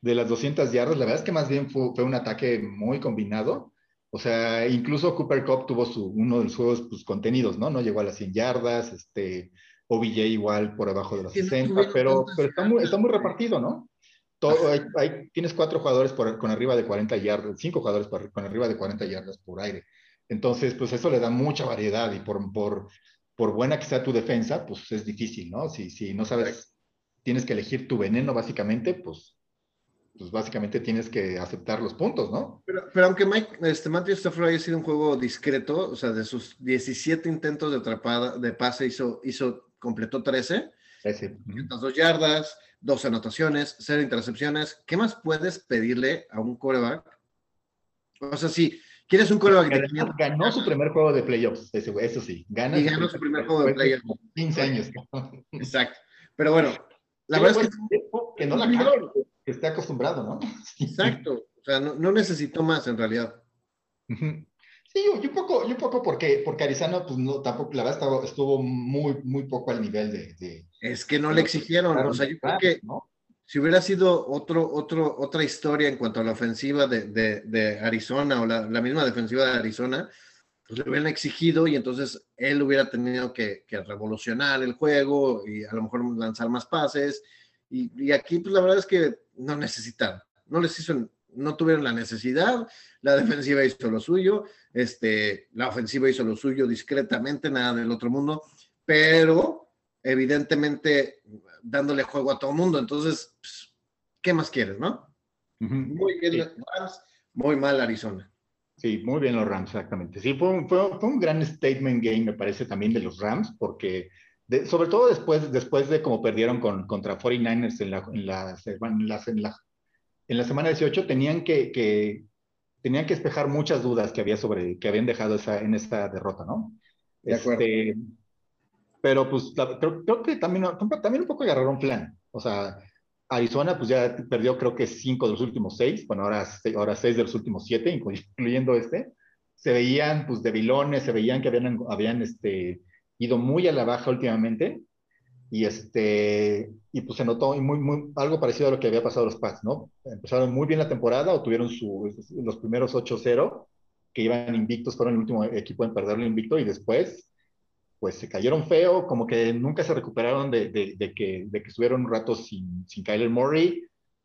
de las doscientas yardas. La verdad es que más bien fue, fue un ataque muy combinado. O sea, incluso Cooper Kupp tuvo su, uno de los juegos pues, contenidos, ¿no? No llegó a las cien yardas, este, O B J igual por abajo de las sesenta, no pero, pero está, muy, está muy repartido, ¿no? Todo, hay, hay, tienes cuatro jugadores por, con arriba de cuarenta yardas, cinco jugadores por, con arriba de cuarenta yardas por aire. Entonces, pues eso le da mucha variedad y por, por, por buena que sea tu defensa, pues es difícil, ¿no? Si, si no sabes, tienes que elegir tu veneno básicamente, pues, pues básicamente tienes que aceptar los puntos, ¿no? Pero, pero aunque Mike, este, Matthew Stafford haya sido un juego discreto, o sea, de sus diecisiete intentos de atrapada, de pase, hizo, hizo completó trece. quinientas dos yardas, doce anotaciones, cero intercepciones. ¿Qué más puedes pedirle a un quarterback? O sea, sí, ¿quieres un quarterback? Ganó, de... ganó su primer juego de playoffs, ese, eso sí. Gana y ganó su primer juego de playoffs. quince años. Exacto. Pero bueno, la pero verdad bueno, es que... que no la caro, que está acostumbrado, ¿no? Exacto. O sea, no, no necesitó más en realidad. Sí, yo, yo poco, yo poco porque, porque Arizona, pues no, tampoco, la verdad estaba, estuvo muy, muy poco al nivel de... de es que no le exigieron, o sea, yo creo que ¿no? Si hubiera sido otro, otro, otra historia en cuanto a la ofensiva de, de, de Arizona o la, la misma defensiva de Arizona, pues le hubieran exigido y entonces él hubiera tenido que, que revolucionar el juego y a lo mejor lanzar más pases y, y aquí, pues la verdad es que no necesitaron, no les hizo... No tuvieron la necesidad, la defensiva hizo lo suyo, este, la ofensiva hizo lo suyo discretamente, nada del otro mundo, pero evidentemente dándole juego a todo mundo. Entonces, pues, ¿qué más quieres, no? Uh-huh. Muy bien sí. Los Rams, muy mal Arizona. Sí, muy bien los Rams, exactamente. Sí, fue un, fue, fue un gran statement game, me parece, también de los Rams, porque de, sobre todo después, después de cómo perdieron con, contra cuarenta y nueve ers en la... En la, en la, en la En la semana dieciocho tenían que, que, tenían que despejar muchas dudas que, había sobre, que habían dejado esa, en esta derrota, ¿no? De acuerdo. Este, pero pues la, creo, creo que también, también un poco agarraron plan. O sea, Arizona pues ya perdió creo que cinco de los últimos seis, bueno, ahora, ahora seis de los últimos siete, incluyendo este. Se veían pues debilones, se veían que habían, habían este, ido muy a la baja últimamente. Y, este, y pues se notó muy, muy, algo parecido a lo que había pasado a los Pats, ¿no? Empezaron muy bien la temporada, obtuvieron su, los primeros ocho cero, que iban invictos, fueron el último equipo en perderlo invicto, y después, pues se cayeron feo, como que nunca se recuperaron de, de, de, que, de que estuvieron un rato sin, sin Kyler Murray,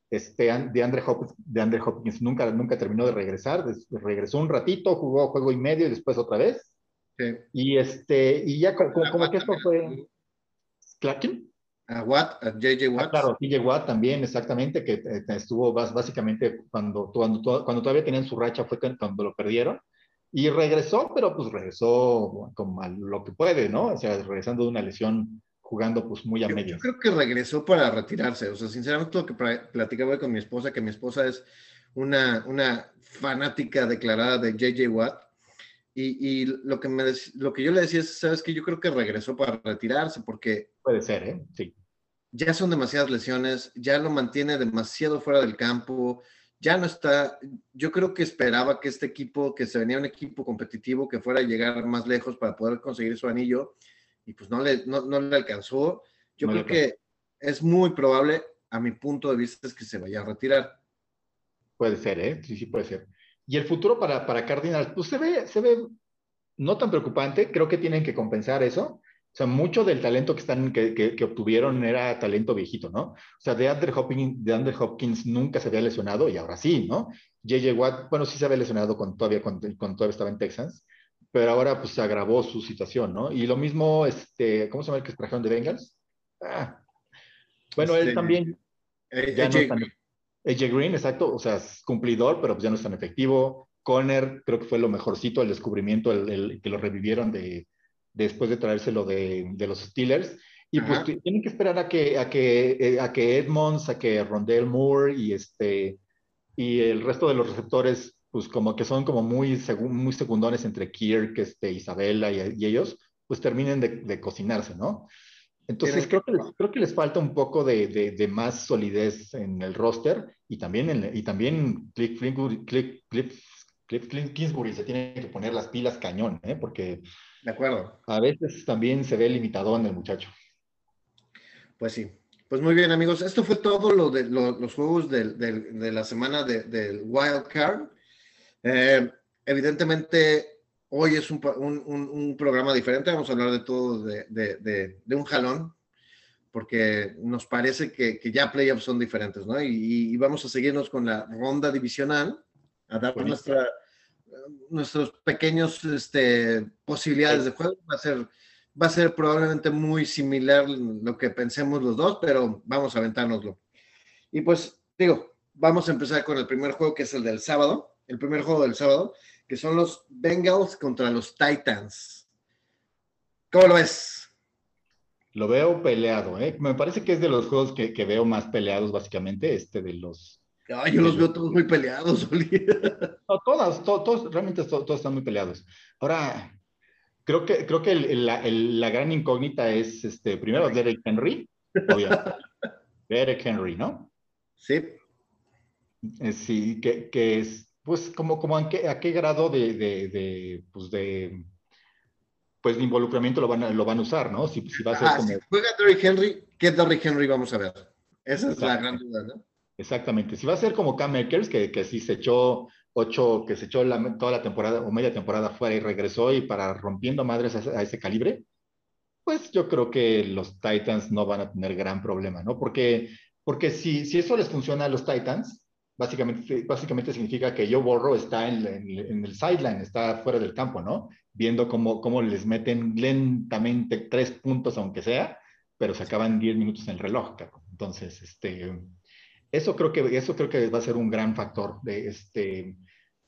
este, de Andre Hopkins, de Andre Hopkins nunca, nunca terminó de regresar, des, regresó un ratito, jugó juego y medio, y después otra vez, sí. Y, este, y ya como, como que esto fue... ¿Clarkin? A Watt, a J J Watt. Ah, claro, J J Watt también, exactamente, que estuvo básicamente cuando, cuando, cuando todavía tenían su racha, fue cuando lo perdieron, y regresó, pero pues regresó como a lo que puede, ¿no? O sea, regresando de una lesión, jugando pues muy a medio. Yo creo que regresó para retirarse, o sea, sinceramente lo que platicaba hoy con mi esposa, que mi esposa es una, una fanática declarada de J J Watt, Y, y lo, que me, lo que yo le decía es, ¿sabes qué? Yo creo que regresó para retirarse porque... Puede ser, ¿eh? Sí. Ya son demasiadas lesiones, ya lo mantiene demasiado fuera del campo, ya no está... Yo creo que esperaba que este equipo, que se venía un equipo competitivo, que fuera a llegar más lejos para poder conseguir su anillo, y pues no le, no, no le alcanzó. Yo no creo que es muy probable, a mi punto de vista, es que se vaya a retirar. Puede ser, ¿eh? Sí, sí puede ser. Y el futuro para, para Cardinals, pues se ve, se ve no tan preocupante, creo que tienen que compensar eso. O sea, mucho del talento que, están, que, que, que obtuvieron era talento viejito, ¿no? O sea, de Andre Hopkins, de Andre Hopkins nunca se había lesionado y ahora sí, ¿no? J J Watt, bueno, sí se había lesionado con, todavía, con, con, todavía estaba en Texans, pero ahora pues se agravó su situación, ¿no? Y lo mismo, este, ¿cómo se llama el que trajeron de Bengals? Ah. Bueno, este, él también. Eh, ya eh, no eh, tan... A J Green, exacto, o sea, es cumplidor, pero pues ya no es tan efectivo. Conner, creo que fue lo mejorcito, el descubrimiento, el, el que lo revivieron de, después de traérselo de, de los Steelers. Y ajá. Pues tienen que esperar a que, a que, a que Edmonds, a que Rondale Moore y, este, y el resto de los receptores, pues como que son como muy, segu, muy secundones entre Kirk, este, Isabella y, y ellos, pues terminen de, de cocinarse, ¿no? Entonces creo que, creo que les falta un poco de, de, de más solidez en el roster y también, en, y también Cliff, Cliff, Cliff, Cliff Kingsbury se tiene que poner las pilas cañón, ¿eh? Porque de acuerdo. A veces también se ve limitado en el muchacho. Pues sí. Pues muy bien, amigos. Esto fue todo lo de lo, los juegos del, del, de la semana del de Wild Card. Eh, evidentemente, hoy es un, un, un, un programa diferente. Vamos a hablar de todo de, de, de, de un jalón, porque nos parece que, que ya playoffs son diferentes, ¿no? Y, y vamos a seguirnos con la ronda divisional, a dar nuestra, nuestros pequeños este, posibilidades de juego. Va a ser, va a ser probablemente muy similar lo que pensemos los dos, pero vamos a aventárnoslo. Y pues, digo, vamos a empezar con el primer juego, que es el del sábado, el primer juego del sábado, que son los Bengals contra los Titans. ¿Cómo lo ves? Lo veo peleado, ¿eh? Me parece que es de los juegos que, que veo más peleados, básicamente, este de los... Ay, yo los veo todos muy peleados, Oli. No, todas, to, todos, realmente to, todos están muy peleados. Ahora, creo que, creo que el, el, la, el, la gran incógnita es, este, primero, Derek Henry, obviamente. Derek Henry, ¿no? Sí. Eh, sí, que, que es, pues, como, como a, qué, a qué grado de, de, de pues, de... pues de involucramiento lo van a, lo van a usar, ¿no? Si, si va a ser ah, como... Si juega Derrick Henry, ¿qué Derrick Henry vamos a ver? Esa es la gran duda, ¿no? Exactamente. Si va a ser como Cam Akers, que, que sí se echó ocho, que se echó la, toda la temporada o media temporada fuera y regresó y para rompiendo madres a, a ese calibre, pues yo creo que los Titans no van a tener gran problema, ¿no? Porque, porque si, si eso les funciona a los Titans, básicamente, básicamente significa que Joe Burrow está en, en, en el sideline, está fuera del campo, ¿no? Viendo cómo, cómo les meten lentamente tres puntos, aunque sea, pero se acaban diez minutos en el reloj, cabrón. Entonces, este, eso creo que, eso creo que va a ser un gran factor. De, este,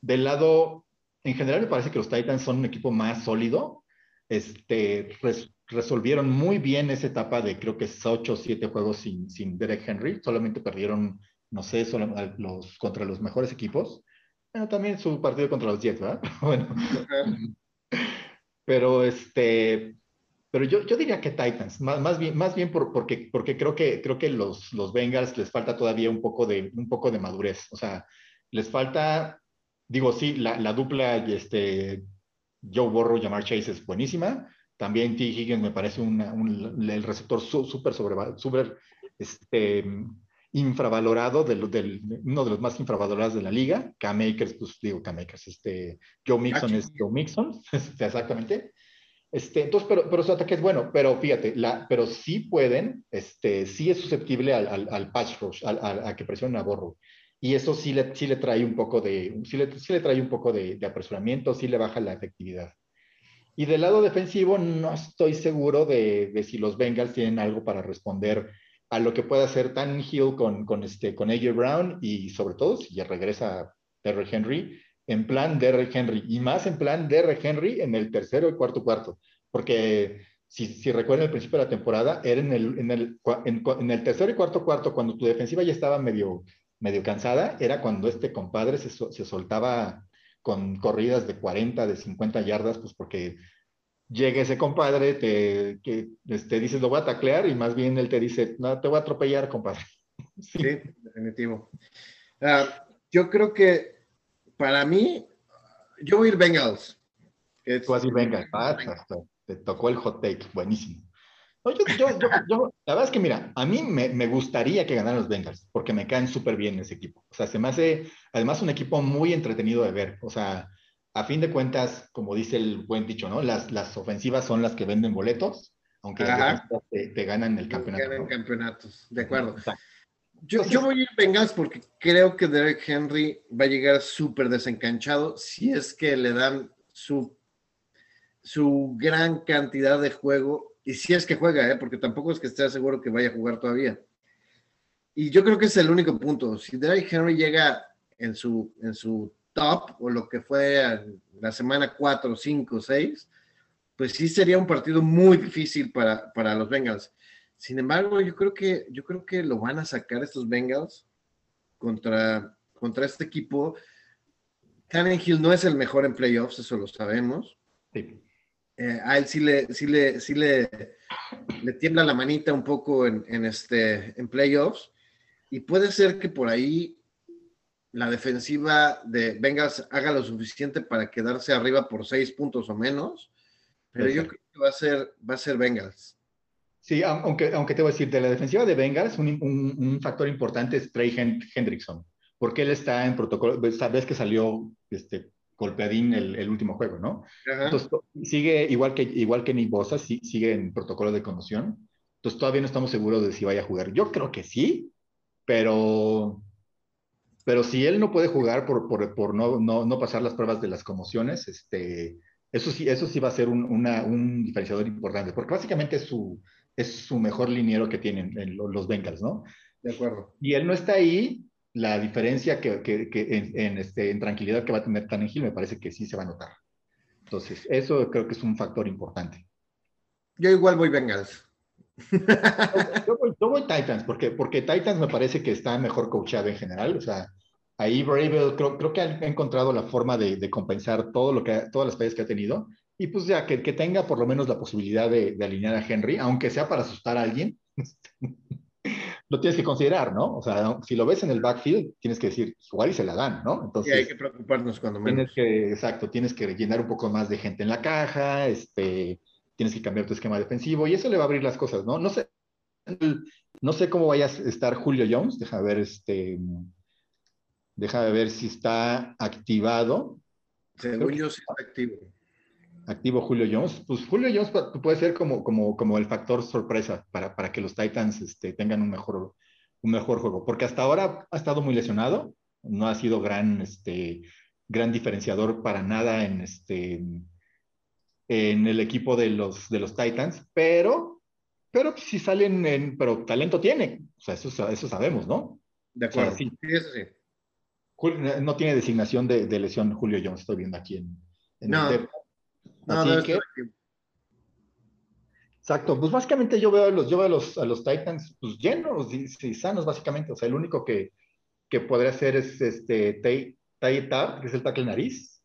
del lado, en general me parece que los Titans son un equipo más sólido. Este, res, resolvieron muy bien esa etapa de creo que ocho o siete juegos sin, sin Derek Henry. Solamente perdieron... no sé, solo los, contra los mejores equipos. Bueno, también su partido contra los Jets, ¿verdad? Bueno. Pero, este, pero yo, yo diría que Titans, más, más bien, más bien por, porque, porque creo que, creo que los, los Bengals les falta todavía un poco, de, un poco de madurez. O sea, les falta, digo, sí, la, la dupla este, Joe Burrow, Jamar Chase es buenísima. También T. Higgins me parece una, un, el receptor súper sobre, super, este... infravalorado, de lo, del, uno de los más infravalorados de la liga. Cam Akers, pues digo Cam Akers, este, Joe Mixon es Joe Mixon, este, exactamente. Este, entonces, pero, pero su ataque es bueno, pero fíjate, la, pero sí pueden, este, sí es susceptible al, al, al pass rush, al, al, a que presionen a Burrow. Y eso sí le, sí le trae un poco de, sí le, sí le trae un poco de, de apresuramiento, sí le baja la efectividad. Y del lado defensivo, no estoy seguro de, de si los Bengals tienen algo para responder a lo que pueda hacer Tannehill con, con, este, con A J Brown, y sobre todo si ya regresa Derrick Henry, en plan Derrick Henry, y más en plan Derrick Henry en el tercero y cuarto cuarto, porque si, si recuerdan al principio de la temporada, era en el, en, el, en, en el tercero y cuarto cuarto, cuando tu defensiva ya estaba medio, medio cansada, era cuando este compadre se, se soltaba con corridas de cuarenta, de cincuenta yardas, pues porque... llega ese compadre, te, que, te dices, lo voy a taclear, y más bien él te dice, no, te voy a atropellar, compadre. Sí, sí, definitivo. Uh, yo creo que, para mí, yo voy a ir Bengals. Tú vas a ir Bengals. Ah, te tocó el hot take, buenísimo. No, yo, yo, yo, yo, la verdad es que, mira, a mí me, me gustaría que ganaran los Bengals, porque me caen súper bien ese equipo. O sea, se me hace, además, un equipo muy entretenido de ver. O sea, a fin de cuentas, como dice el buen dicho, ¿no? Las, las ofensivas son las que venden boletos, aunque las te, te ganan el campeonato. Ganan campeonatos, de acuerdo. Yo, Entonces, yo voy a ir Bengals porque creo que Derrick Henry va a llegar súper desencanchado si es que le dan su, su gran cantidad de juego, y si es que juega, ¿eh? Porque tampoco es que esté seguro que vaya a jugar todavía. Y yo creo que es el único punto. Si Derrick Henry llega en su... en su top, o lo que fue la semana cuatro, cinco, seis, pues sí sería un partido muy difícil para, para los Bengals. Sin embargo, yo creo que yo creo que lo van a sacar estos Bengals contra, contra este equipo. Tannehill no es el mejor en playoffs, eso lo sabemos. Sí. Eh, a él sí le, sí le, sí le, le tiembla la manita un poco en, en, este, en playoffs, y puede ser que por ahí la defensiva de Bengals haga lo suficiente para quedarse arriba por seis puntos o menos, pero yo creo que va a ser, va a ser Bengals. Sí, aunque, aunque te voy a decir, de la defensiva de Bengals, un, un, un factor importante es Trey Hendrickson, porque él está en protocolo, sabes que salió este, golpeadín el, el último juego, ¿no? Ajá. Entonces, sigue, igual que, igual que Nick Bosa, sí, sigue en protocolo de conmoción, entonces todavía no estamos seguros de si vaya a jugar. Yo creo que sí, pero, pero si él no puede jugar por, por, por no, no, no pasar las pruebas de las conmociones, este, eso, sí, eso sí va a ser un, una, un diferenciador importante, porque básicamente es su... es su mejor liniero que tienen en los Bengals, ¿no? De acuerdo. Y él no está ahí, la diferencia que, que, que en, en, este, en tranquilidad que va a tener Tannehill me parece que sí se va a notar. Entonces, eso creo que es un factor importante. Yo igual voy Bengals. Yo voy, yo voy Titans, porque, porque Titans me parece que está mejor coachado en general, o sea, ahí Bravel creo, creo que ha encontrado la forma de, de compensar todo lo que, todas las fallas que ha tenido. Y pues ya, que, que tenga por lo menos la posibilidad de, de alinear a Henry, aunque sea para asustar a alguien, lo tienes que considerar, ¿no? O sea, si lo ves en el backfield, tienes que decir, igual y se la dan, ¿no? Entonces, sí, hay que preocuparnos cuando menos. Tienes que, exacto, tienes que llenar un poco más de gente en la caja, este, tienes que cambiar tu esquema defensivo, y eso le va a abrir las cosas, ¿no? No sé, no sé cómo vaya a estar Julio Jones, deja de ver, este, deja de ver si está activado. Según yo, sí está activo. Activo Julio Jones, pues Julio Jones puede ser como, como, como el factor sorpresa para, para que los Titans este, tengan un mejor, un mejor juego, porque hasta ahora ha estado muy lesionado, no ha sido gran, este, gran diferenciador para nada en, este, en el equipo de los, de los Titans, pero, pero si salen, en, pero talento tiene, o sea, eso, eso sabemos, ¿no? De acuerdo, o sea, sí. Sí, eso sí. Julio, no tiene designación de, de lesión Julio Jones, estoy viendo aquí en, en no. el deporte. No, no, que, exacto, pues básicamente yo veo a los, yo veo a los, a los Titans pues llenos y, y sanos básicamente, o sea el único que, que podría hacer es este Tay Tar, que es el tackle nariz,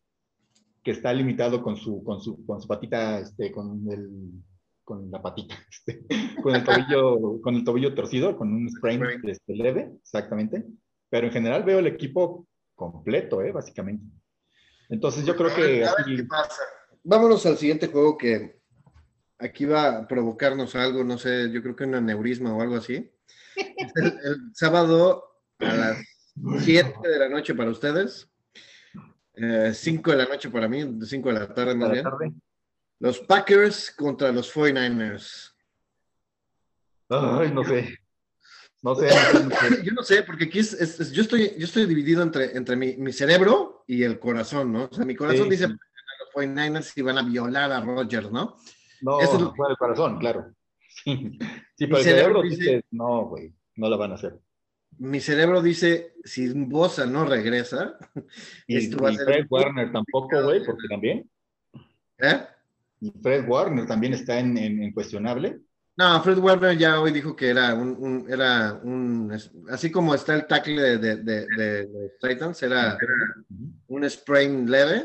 que está limitado con su, con su, con su patita este, con el, con la patita este, con el tobillo con el tobillo torcido, con un sprain este, leve, exactamente, pero en general veo el equipo completo, eh, básicamente, entonces yo creo que así, ¿qué pasa? Vámonos al siguiente juego que aquí va a provocarnos algo, no sé, yo creo que un aneurisma o algo así. El, el sábado a las siete de la noche para ustedes, eh, cinco de la noche para mí, cinco de la tarde más bien. Los Packers contra los forty-niners. Ay, no sé. No sé. No sé. Yo no sé, porque aquí es, es, es, yo, estoy, yo estoy dividido entre, entre mi, mi cerebro y el corazón, ¿no? O sea, mi corazón sí, dice... forty-niners y van a violar a Rodgers, ¿no? No, eso es lo... para el corazón, claro. Sí, sí pero el cerebro, cerebro dice, dice no, güey, no la van a hacer. Mi cerebro dice, si Bosa no regresa... Y, esto va y a ser Fred Warner tampoco, güey, porque también... ¿Eh? Y Fred Warner también está en, en, en cuestionable. No, Fred Warner ya hoy dijo que era un... un, era un así como está el tackle de, de, de, de, de Titans, era, era un sprain leve...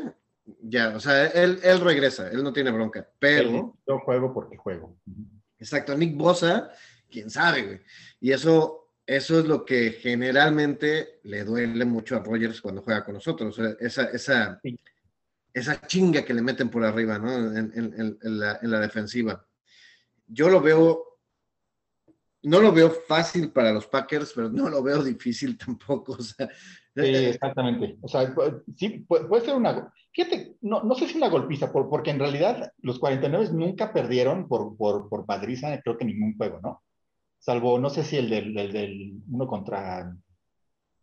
Ya, o sea, él, él regresa, él no tiene bronca, pero... Yo juego porque juego. Exacto, Nick Bosa, quién sabe, güey. Y eso, eso es lo que generalmente le duele mucho a Rodgers cuando juega con nosotros, o sea, esa, esa, sí. esa chinga que le meten por arriba, ¿no? En, en, en, en, la, en la defensiva. Yo lo veo... No lo veo fácil para los Packers, pero no lo veo difícil tampoco. O sea, sí, exactamente. O sea, sí, puede ser una... Fíjate, no, no sé si una golpiza, por, porque en realidad los cuarenta y nueve nunca perdieron por, por, por padriza, creo que ningún juego, ¿no? Salvo, no sé si el del, del, del uno contra,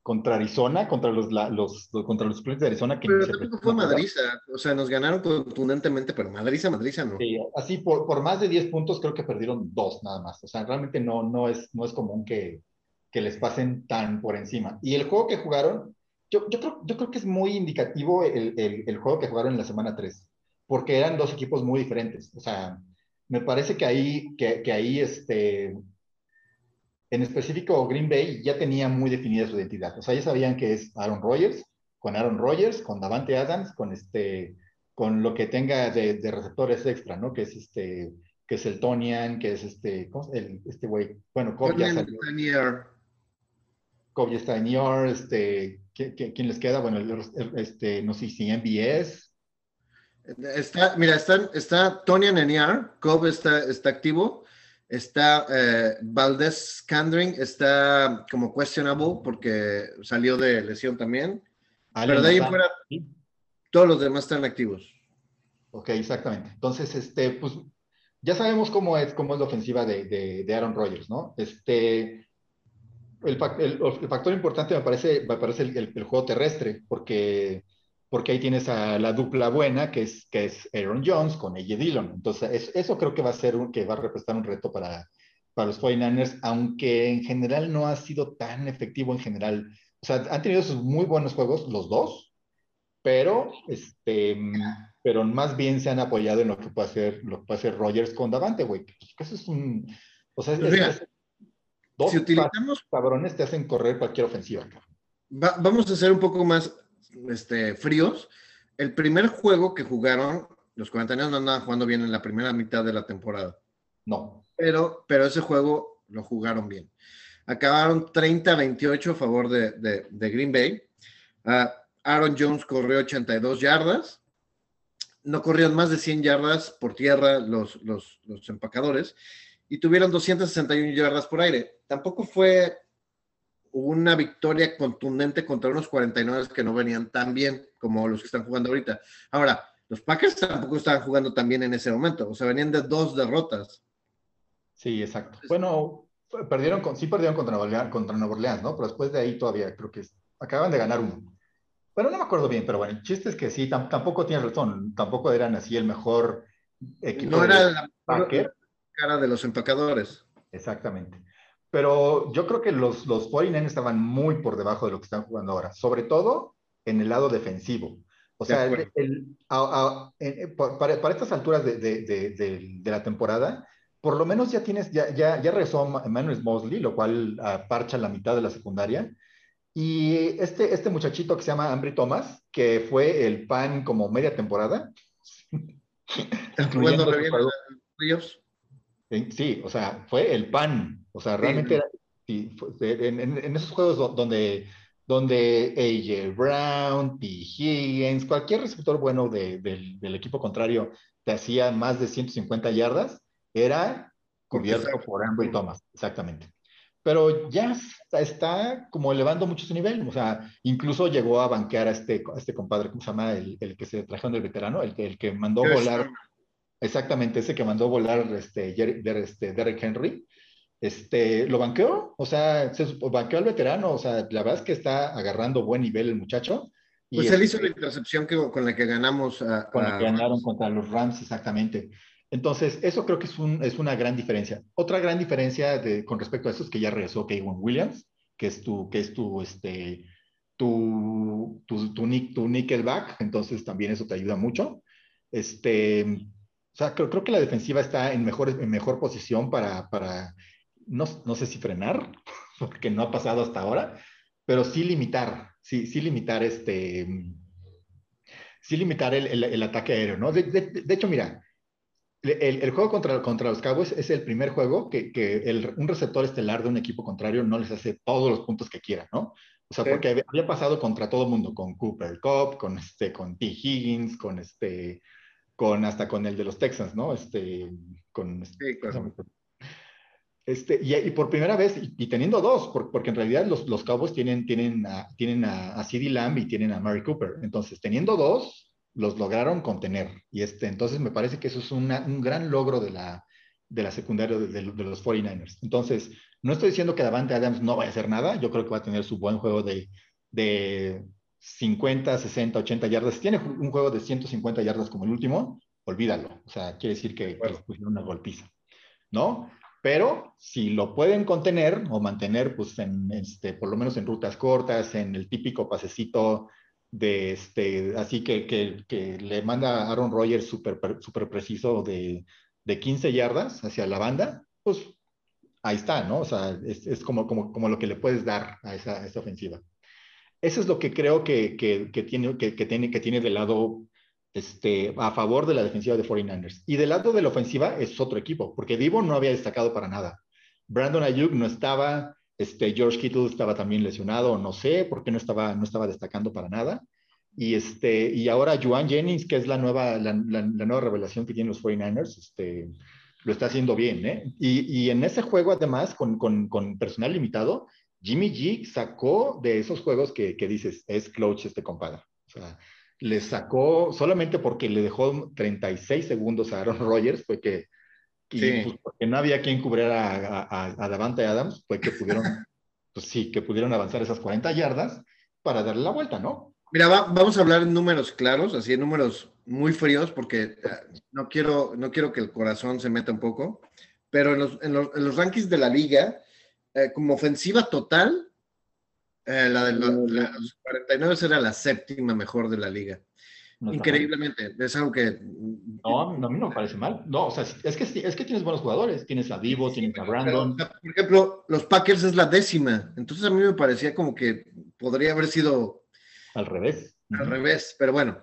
contra Arizona, contra los, la, los, contra los Spurs de Arizona. Que pero tampoco fue madriza. O sea, nos ganaron contundentemente, pero madriza, madriza no. Sí, así por, por más de diez puntos creo que perdieron dos nada más. O sea, realmente no, no, es, no es común que, que les pasen tan por encima. Y el juego que jugaron... Yo, yo, creo, yo creo que es muy indicativo el, el, el juego que jugaron en la semana tres, porque eran dos equipos muy diferentes. O sea, me parece que ahí, que, que ahí este, en específico Green Bay ya tenía muy definida su identidad. O sea, ya sabían que es Aaron Rodgers, con Aaron Rodgers, con Davante Adams, con, este, con lo que tenga de, de receptores extra, ¿no? Que es este, que es el Tonian, que es este, ¿cómo es? El, este güey, bueno, Cobb ya salió. Cobb ya está en E R, este... ¿Quién les queda? Bueno, este, no sé si M B S. Está, mira, está, está Tony Aneniar, Cobb está, está activo, Está eh, Valdez Scandring, está como questionable porque salió de lesión también. Pero de ahí fuera, todos los demás están activos. Ok, exactamente. Entonces, este, pues, ya sabemos cómo es, cómo es la ofensiva de, de, de Aaron Rodgers, ¿no? Este, el, el, el factor importante me parece, me parece el, el, el juego terrestre, porque, porque ahí tienes a la dupla buena, que es, que es Aaron Jones con A J Dillon. Entonces, es, eso creo que va a ser un, que va a representar un reto para, para los cuarenta y nueve ers, aunque en general no ha sido tan efectivo en general. O sea, han tenido sus muy buenos juegos los dos, pero este... pero más bien se han apoyado en lo que puede hacer, lo que puede hacer Rodgers con Davante, güey. Eso es un... O sea, es, mira, es, dos si utilizamos, cabrones te hacen correr cualquier ofensiva. Va, vamos a ser un poco más este, fríos. El primer juego que jugaron, los cuarenta y nueve no andaban jugando bien en la primera mitad de la temporada. No. Pero, pero ese juego lo jugaron bien. Acabaron treinta a veintiocho a favor de, de, de Green Bay. Uh, Aaron Jones corrió ochenta y dos yardas. No corrieron más de cien yardas por tierra los, los, los empacadores y tuvieron doscientas sesenta y una yardas por aire. Tampoco fue una victoria contundente contra unos cuarenta y nueve que no venían tan bien como los que están jugando ahorita. Ahora, los Packers tampoco estaban jugando tan bien en ese momento. O sea, venían de dos derrotas. Sí, exacto. Bueno, perdieron con, sí perdieron contra Nueva Orleans, ¿no? Pero después de ahí todavía creo que acaban de ganar uno. Bueno, no me acuerdo bien, pero bueno, el chiste es que sí, tam- tampoco tienes razón, tampoco eran así el mejor equipo. No era la mejor cara de los empacadores. Exactamente. Pero yo creo que los, los cuarenta y nueve estaban muy por debajo de lo que están jugando ahora, sobre todo en el lado defensivo. O sea, el, el, a, a, en, para, para estas alturas de, de, de, de, de la temporada, por lo menos ya tienes, ya, ya, ya regresó Emmanuel Mosley, lo cual a, parcha la mitad de la secundaria. Y este, este muchachito que se llama Ambry Thomas, que fue el pan como media temporada. Incluyendo los sí, o sea, fue el pan. O sea, realmente sí. Era, sí, fue, en, en, en esos juegos donde, donde A J Brown, T. Higgins, cualquier receptor bueno de, del, del equipo contrario te hacía más de ciento cincuenta yardas, era cubierto exacto. Por Ambry Thomas, exactamente. Pero ya está, está como elevando mucho su nivel, o sea, incluso llegó a banquear a este, a este compadre, ¿cómo se llama? El, el que se trajeron del veterano, el, el que mandó Chris volar, Turner. Exactamente, ese que mandó volar este, este, Derrick Henry, este, lo banqueó, o sea, se banqueó al veterano, o sea, la verdad es que está agarrando buen nivel el muchacho. Y pues él este, hizo la intercepción que, con la que ganamos. A, con a, la que ganaron a... contra los Rams, exactamente. Entonces, eso creo que es, un, es una gran diferencia. Otra gran diferencia de, con respecto a eso es que ya regresó Kyron Williams, que es tu, que es tu, este, tu, tu, tu, nick, tu nickelback, entonces también eso te ayuda mucho. Este, o sea, creo, creo que la defensiva está en mejor, en mejor posición para, para no, no sé si frenar, porque no ha pasado hasta ahora, pero sí limitar, sí, sí limitar este, sí limitar el, el, el ataque aéreo, ¿no? De, de, de hecho, mira, El, el juego contra, contra los Cowboys es el primer juego que, que el, un receptor estelar de un equipo contrario no les hace todos los puntos que quiera, ¿no? O sea, sí. Porque había, había pasado contra todo el mundo, con Cooper Kupp, con, este, con T. Higgins, con, este, con hasta con el de los Texans, ¿no? Este, con, sí, claro. Este, y, y por primera vez, y, y teniendo dos, por, porque en realidad los, los Cowboys tienen, tienen, a, tienen a, a CeeDee Lamb y tienen a Mary Cooper. Entonces, teniendo dos, los lograron contener, y este, entonces me parece que eso es una, un gran logro de la, de la secundaria de, de, de los cuarenta y nueve ers. Entonces, no estoy diciendo que Davante Adams no vaya a hacer nada, yo creo que va a tener su buen juego de, de cincuenta, sesenta, ochenta yardas. Si tiene un juego de ciento cincuenta yardas como el último, olvídalo, o sea, quiere decir que, bueno, que les pusieron una golpiza, ¿no? Pero si lo pueden contener o mantener, pues, en, este, por lo menos en rutas cortas, en el típico pasecito de este, así que, que, que le manda a Aaron Rodgers súper super preciso de, de quince yardas hacia la banda, pues ahí está, ¿no? O sea, es, es como, como, como lo que le puedes dar a esa, a esa ofensiva. Eso es lo que creo que, que, que, tiene, que, que, tiene, que tiene del lado este, a favor de la defensiva de cuarenta y nueve ers. Y del lado de la ofensiva es otro equipo, porque Divo no había destacado para nada. Brandon Ayuk no estaba... Este, George Kittle estaba también lesionado, no sé, porque no estaba, no estaba destacando para nada. Y, este, y ahora Juwan Jennings, que es la nueva, la, la, la nueva revelación que tienen los cuarenta y nueve ers, este, lo está haciendo bien, ¿eh? Y, y en ese juego, además, con, con, con personal limitado, Jimmy G sacó de esos juegos que, que dices, es clutch este compadre. O sea, le sacó solamente porque le dejó treinta y seis segundos a Aaron Rodgers, fue que sí. Pues, porque no había quien cubriera a, a, a Davante Adams, fue que pudieron, pues sí, que pudieron avanzar esas cuarenta yardas para darle la vuelta, ¿no? Mira, va, vamos a hablar en números claros, así en números muy fríos, porque no quiero, no quiero que el corazón se meta un poco, pero en los, en los, en los rankings de la liga, eh, como ofensiva total, eh, la de los, la, los cuarenta y nueve era la séptima mejor de la liga. No, increíblemente, es algo que... No, no, a mí no me parece mal. No, o sea, es que, es que tienes buenos jugadores, tienes a Divo, sí, tienes a Brandon. Pero, por ejemplo, los Packers es la décima, entonces a mí me parecía como que podría haber sido... Al revés. Al revés, pero bueno.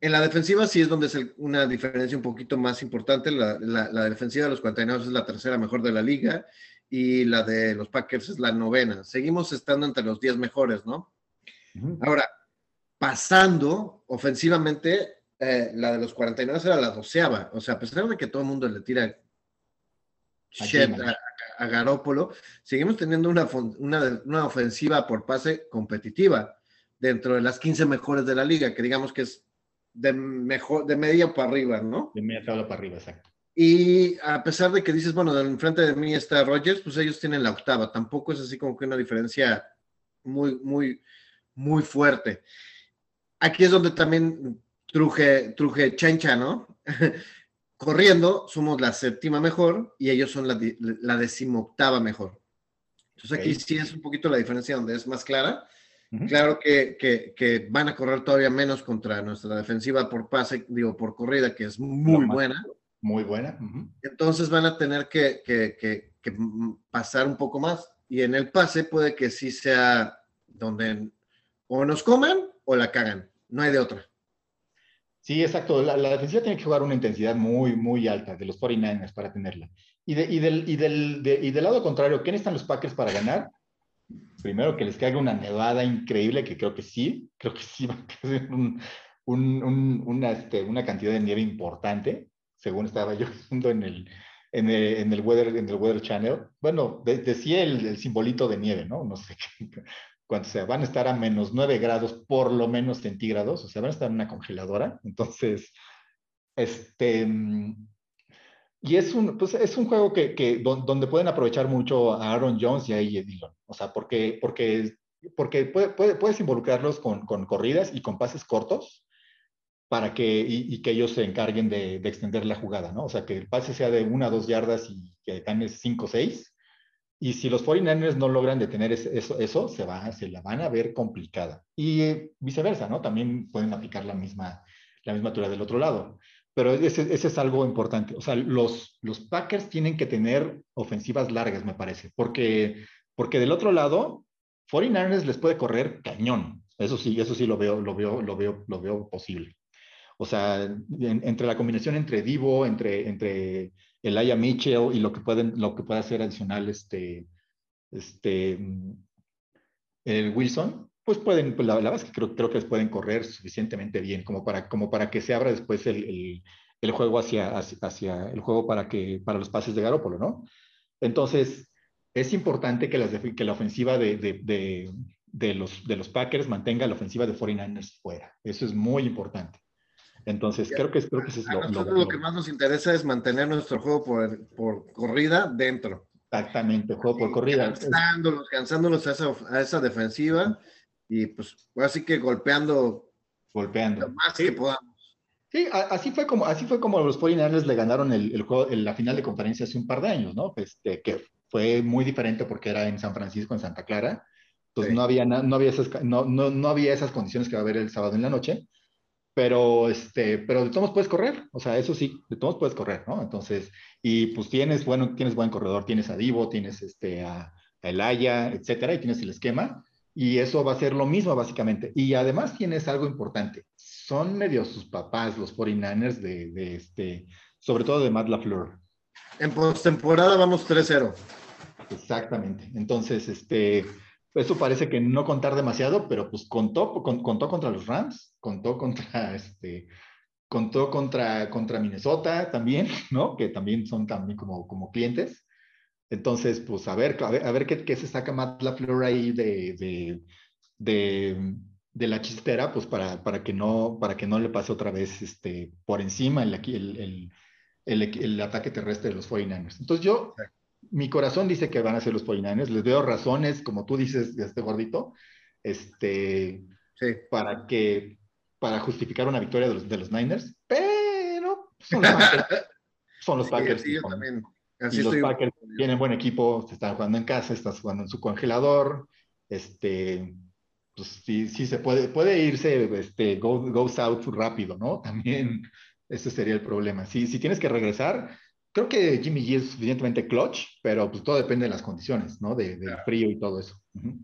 En la defensiva sí es donde es el, una diferencia un poquito más importante. La, la, la defensiva de los cuarenta y nueve es la tercera mejor de la liga y la de los Packers es la novena. Seguimos estando entre los diez mejores, ¿no? Uh-huh. Ahora, pasando ofensivamente, eh, la de los cuarenta y nueve era la doceava. O sea, a pesar de que todo el mundo le tira shit a, a Garoppolo, seguimos teniendo una, una, una ofensiva por pase competitiva dentro de las quince mejores de la liga, que digamos que es de mejor, de media para arriba, ¿no? De media tabla para arriba, exacto. Y a pesar de que dices, bueno, enfrente de mí está Rodgers, pues ellos tienen la octava. Tampoco es así como que una diferencia muy, muy, muy fuerte. Aquí es donde también truje, truje chancha, ¿no? Corriendo, somos la séptima mejor y ellos son la, la decimoctava mejor. Entonces aquí sí es un poquito la diferencia donde es más clara. Claro que, que, que van a correr todavía menos contra nuestra defensiva por pase, digo, por corrida, que es muy no, buena. Muy buena. Uh-huh. Entonces van a tener que, que, que, que pasar un poco más. Y en el pase puede que sí sea donde o nos coman o la cagan. No hay de otra. Sí, exacto. La, la defensiva tiene que jugar una intensidad muy, muy alta de los cuarenta y nueve para tenerla. Y, de, y, del, y, del, de, y del lado contrario, ¿qué necesitan los Packers para ganar? Primero, que les caiga una nevada increíble, que creo que sí, creo que sí va a caer un, un, un, una, este, una cantidad de nieve importante, según estaba yo viendo en el, en el, en el, weather, en el Weather Channel. Bueno, de, decía el, el simbolito de nieve, ¿no? No sé cuánto sea. Van a estar a menos nueve grados, por lo menos centígrados, o sea, van a estar en una congeladora. Entonces, este... Y es un, pues es un juego que, que, donde pueden aprovechar mucho a Aaron Jones y a A J Dillon. O sea, porque, porque, porque puede, puede, puedes involucrarlos con, con corridas y con pases cortos para que, y, y que ellos se encarguen de, de extender la jugada, ¿no? O sea, que el pase sea de una a dos yardas y que ganes cinco o seis. Y si los cuarenta y nueve no logran detener eso, eso se, va, se la van a ver complicada. Y viceversa, ¿no? También pueden aplicar la misma, la misma teoría del otro lado. Pero ese, ese es algo importante. O sea, los, los Packers tienen que tener ofensivas largas, me parece. Porque, porque del otro lado, cuarenta y nueve les puede correr cañón. Eso sí, eso sí lo veo, lo veo, lo veo, lo veo posible. O sea, en, entre la combinación entre Divo, entre, entre Elijah Mitchell y lo que pueden, lo que puede hacer adicional este, este, el Wilson, pues pueden, pues la, la verdad es que creo, creo que les pueden correr suficientemente bien como para, como para que se abra después el, el, el juego hacia, hacia, hacia el juego para, que, para los pases de Garoppolo, ¿no? Entonces, es importante que, las, que la ofensiva de, de, de, de, los, de los Packers mantenga la ofensiva de cuarenta y nueve fuera. Eso es muy importante. Entonces, ya, creo que, creo que eso es lo, nosotros lo, lo, lo que más nos interesa es mantener nuestro juego por, por corrida dentro. Exactamente, juego por corrida. Cansándolos, cansándolos a esa, a esa defensiva. Y pues así que golpeando, golpeando. Lo más sí. que podamos. Sí, a, así, fue como, así fue como los cuarenta y nueve le ganaron el, el juego, el, la final de conferencia hace un par de años, ¿no? Este, que fue muy diferente porque era en San Francisco, en Santa Clara. Entonces sí. no, había na, no, había esas, no, no, no había esas condiciones que va a haber el sábado en la noche. Pero, este, pero de todos puedes correr. O sea, eso sí, de todos puedes correr, ¿no? Entonces, y pues tienes, bueno, tienes buen corredor, tienes a Divo, tienes este, a, a Elaya, etcétera, y tienes el esquema. Y eso va a ser lo mismo, básicamente. Y además tienes algo importante. Son medio sus papás, los cuarenta y nueve de, de este, sobre todo de Matt LaFleur. En postemporada vamos tres cero. Exactamente. Entonces, este, eso parece que no contar demasiado, pero pues contó, con, contó contra los Rams, contó contra, este, Contó contra, contra Minnesota también, ¿no? Que también son también como, como clientes. Entonces, pues a ver, a ver, a ver qué, qué se saca Matt LaFleur ahí de, de, de, de la chistera, pues para, para, que no, para que no le pase otra vez este, por encima el, el, el, el, el ataque terrestre de los cuarenta y nueve ers. Entonces yo, mi corazón dice que van a ser los cuarenta y nueve ers. Les veo razones, como tú dices, este gordito, este, sí. para que... para justificar una victoria de los, de los Niners, pero son los Packers. Son los sí, Packers. Sí, yo también. Así y los Packers bien. Tienen buen equipo, se están jugando en casa, están jugando en su congelador. Este, pues sí, sí se puede, puede irse, este, go, goes out rápido, ¿no? También ese sería el problema. Si, si tienes que regresar, creo que Jimmy G es suficientemente clutch, pero pues todo depende de las condiciones, ¿no? De, del claro. frío y todo eso. Uh-huh.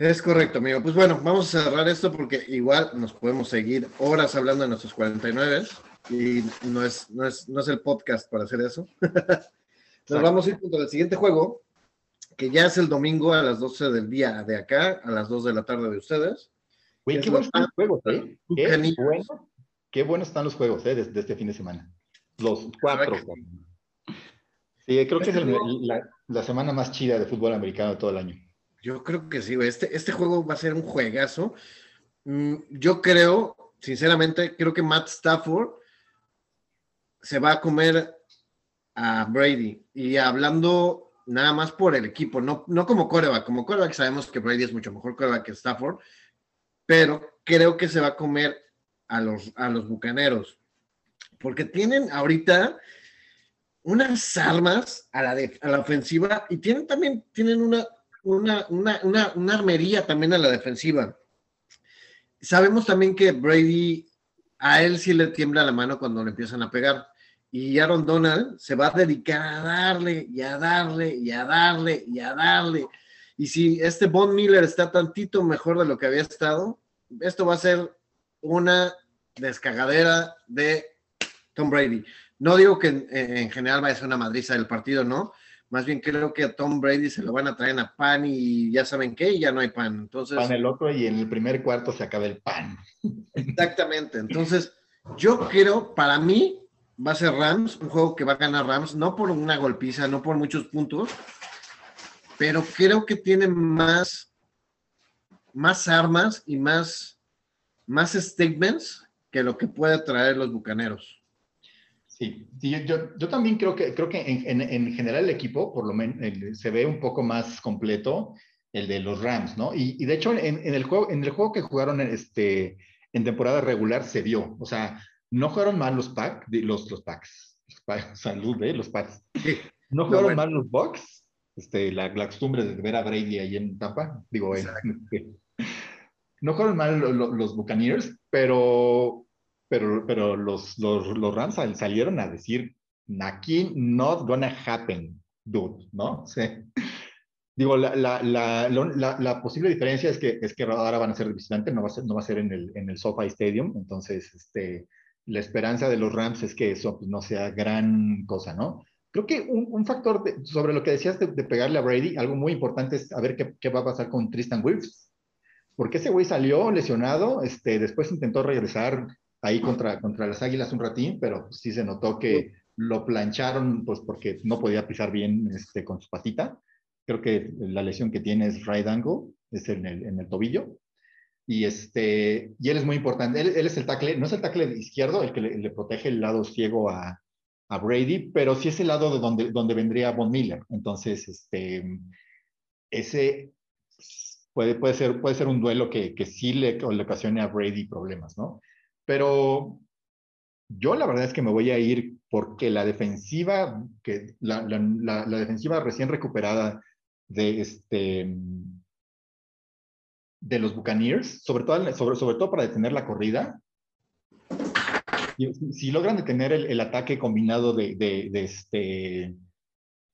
Es correcto, amigo. Pues bueno, vamos a cerrar esto porque igual nos podemos seguir horas hablando de nuestros cuarenta y nueve y no es, no es, no es el podcast para hacer eso. Nos Exacto. vamos a ir contra el siguiente juego, que ya es el domingo a las doce del día de acá, a las dos de la tarde de ustedes. Güey, qué buenos están los juegos, ¿eh? Qué bueno, qué buenos están los juegos, ¿eh? De, de este fin de semana. Los cuatro. Sí, sí creo que es el, la, la semana más chida de fútbol americano de todo el año. Yo creo que sí, güey. Este, este juego va a ser un juegazo. Yo creo, sinceramente, creo que Matt Stafford se va a comer a Brady. Y hablando nada más por el equipo, no, no como quarterback. Como quarterback sabemos que Brady es mucho mejor quarterback que Stafford, pero creo que se va a comer a los, a los bucaneros. Porque tienen ahorita unas armas a la, de, a la ofensiva y tienen también tienen una... Una, una, una, una armería también a la defensiva. Sabemos también que Brady, a él sí le tiembla la mano cuando le empiezan a pegar. Y Aaron Donald se va a dedicar a darle, y a darle, y a darle, y a darle. Y si este Von Miller está tantito mejor de lo que había estado, esto va a ser una descagadera de Tom Brady. No digo que en, en general vaya a ser una madriza del partido, ¿no? Más bien creo que a Tom Brady se lo van a traer a pan y ya saben qué, y ya no hay pan. Entonces, pan el otro y en el primer cuarto se acaba el pan. Exactamente. Entonces, yo creo, para mí, va a ser Rams, un juego que va a ganar Rams, no por una golpiza, no por muchos puntos, pero creo que tiene más, más armas y más, más statements que lo que puede traer los bucaneros. Sí, yo, yo, yo también creo que, creo que en, en, en general el equipo, por lo menos, se ve un poco más completo el de los Rams, ¿no? Y, y de hecho, en, en, el juego, en el juego que jugaron este, en temporada regular se vio. O sea, no jugaron mal los Packs, los, los Packs, salud, ¿eh? Los Packs. No jugaron no, bueno. mal los Bucks, este, la, la costumbre de ver a Brady ahí en Tampa, digo, eh, este, no jugaron mal lo, lo, los Buccaneers, pero... Pero, pero los, los, los Rams salieron a decir, aquí not gonna happen, dude, ¿no? Sí. Digo, la, la, la, la, la posible diferencia es que, es que ahora van a ser de visitante, no va a ser, no va a ser en el, en el SoFi Stadium, entonces este, la esperanza de los Rams es que eso no sea gran cosa, ¿no? Creo que un, un factor de, sobre lo que decías de, de pegarle a Brady, algo muy importante es a ver qué, qué va a pasar con Tristan Wirfs, porque ese güey salió lesionado, este, después intentó regresar ahí contra, contra las Águilas un ratín, pero sí se notó que lo plancharon pues porque no podía pisar bien este, con su patita. Creo que la lesión que tiene es right angle, es en el, en el tobillo. Y, este, y él es muy importante. Él, él es el tackle, no es el tackle izquierdo el que le, le protege el lado ciego a, a Brady, pero sí es el lado de donde, donde vendría Von Miller. Entonces, este, ese puede, puede, ser, puede ser un duelo que, que sí le, le ocasione a Brady problemas, ¿no? Pero yo la verdad es que me voy a ir porque la defensiva, que la, la, la, la defensiva recién recuperada de, este, de los Buccaneers, sobre todo, sobre, sobre todo para detener la corrida, si, si logran detener el, el ataque combinado de, de, de, este,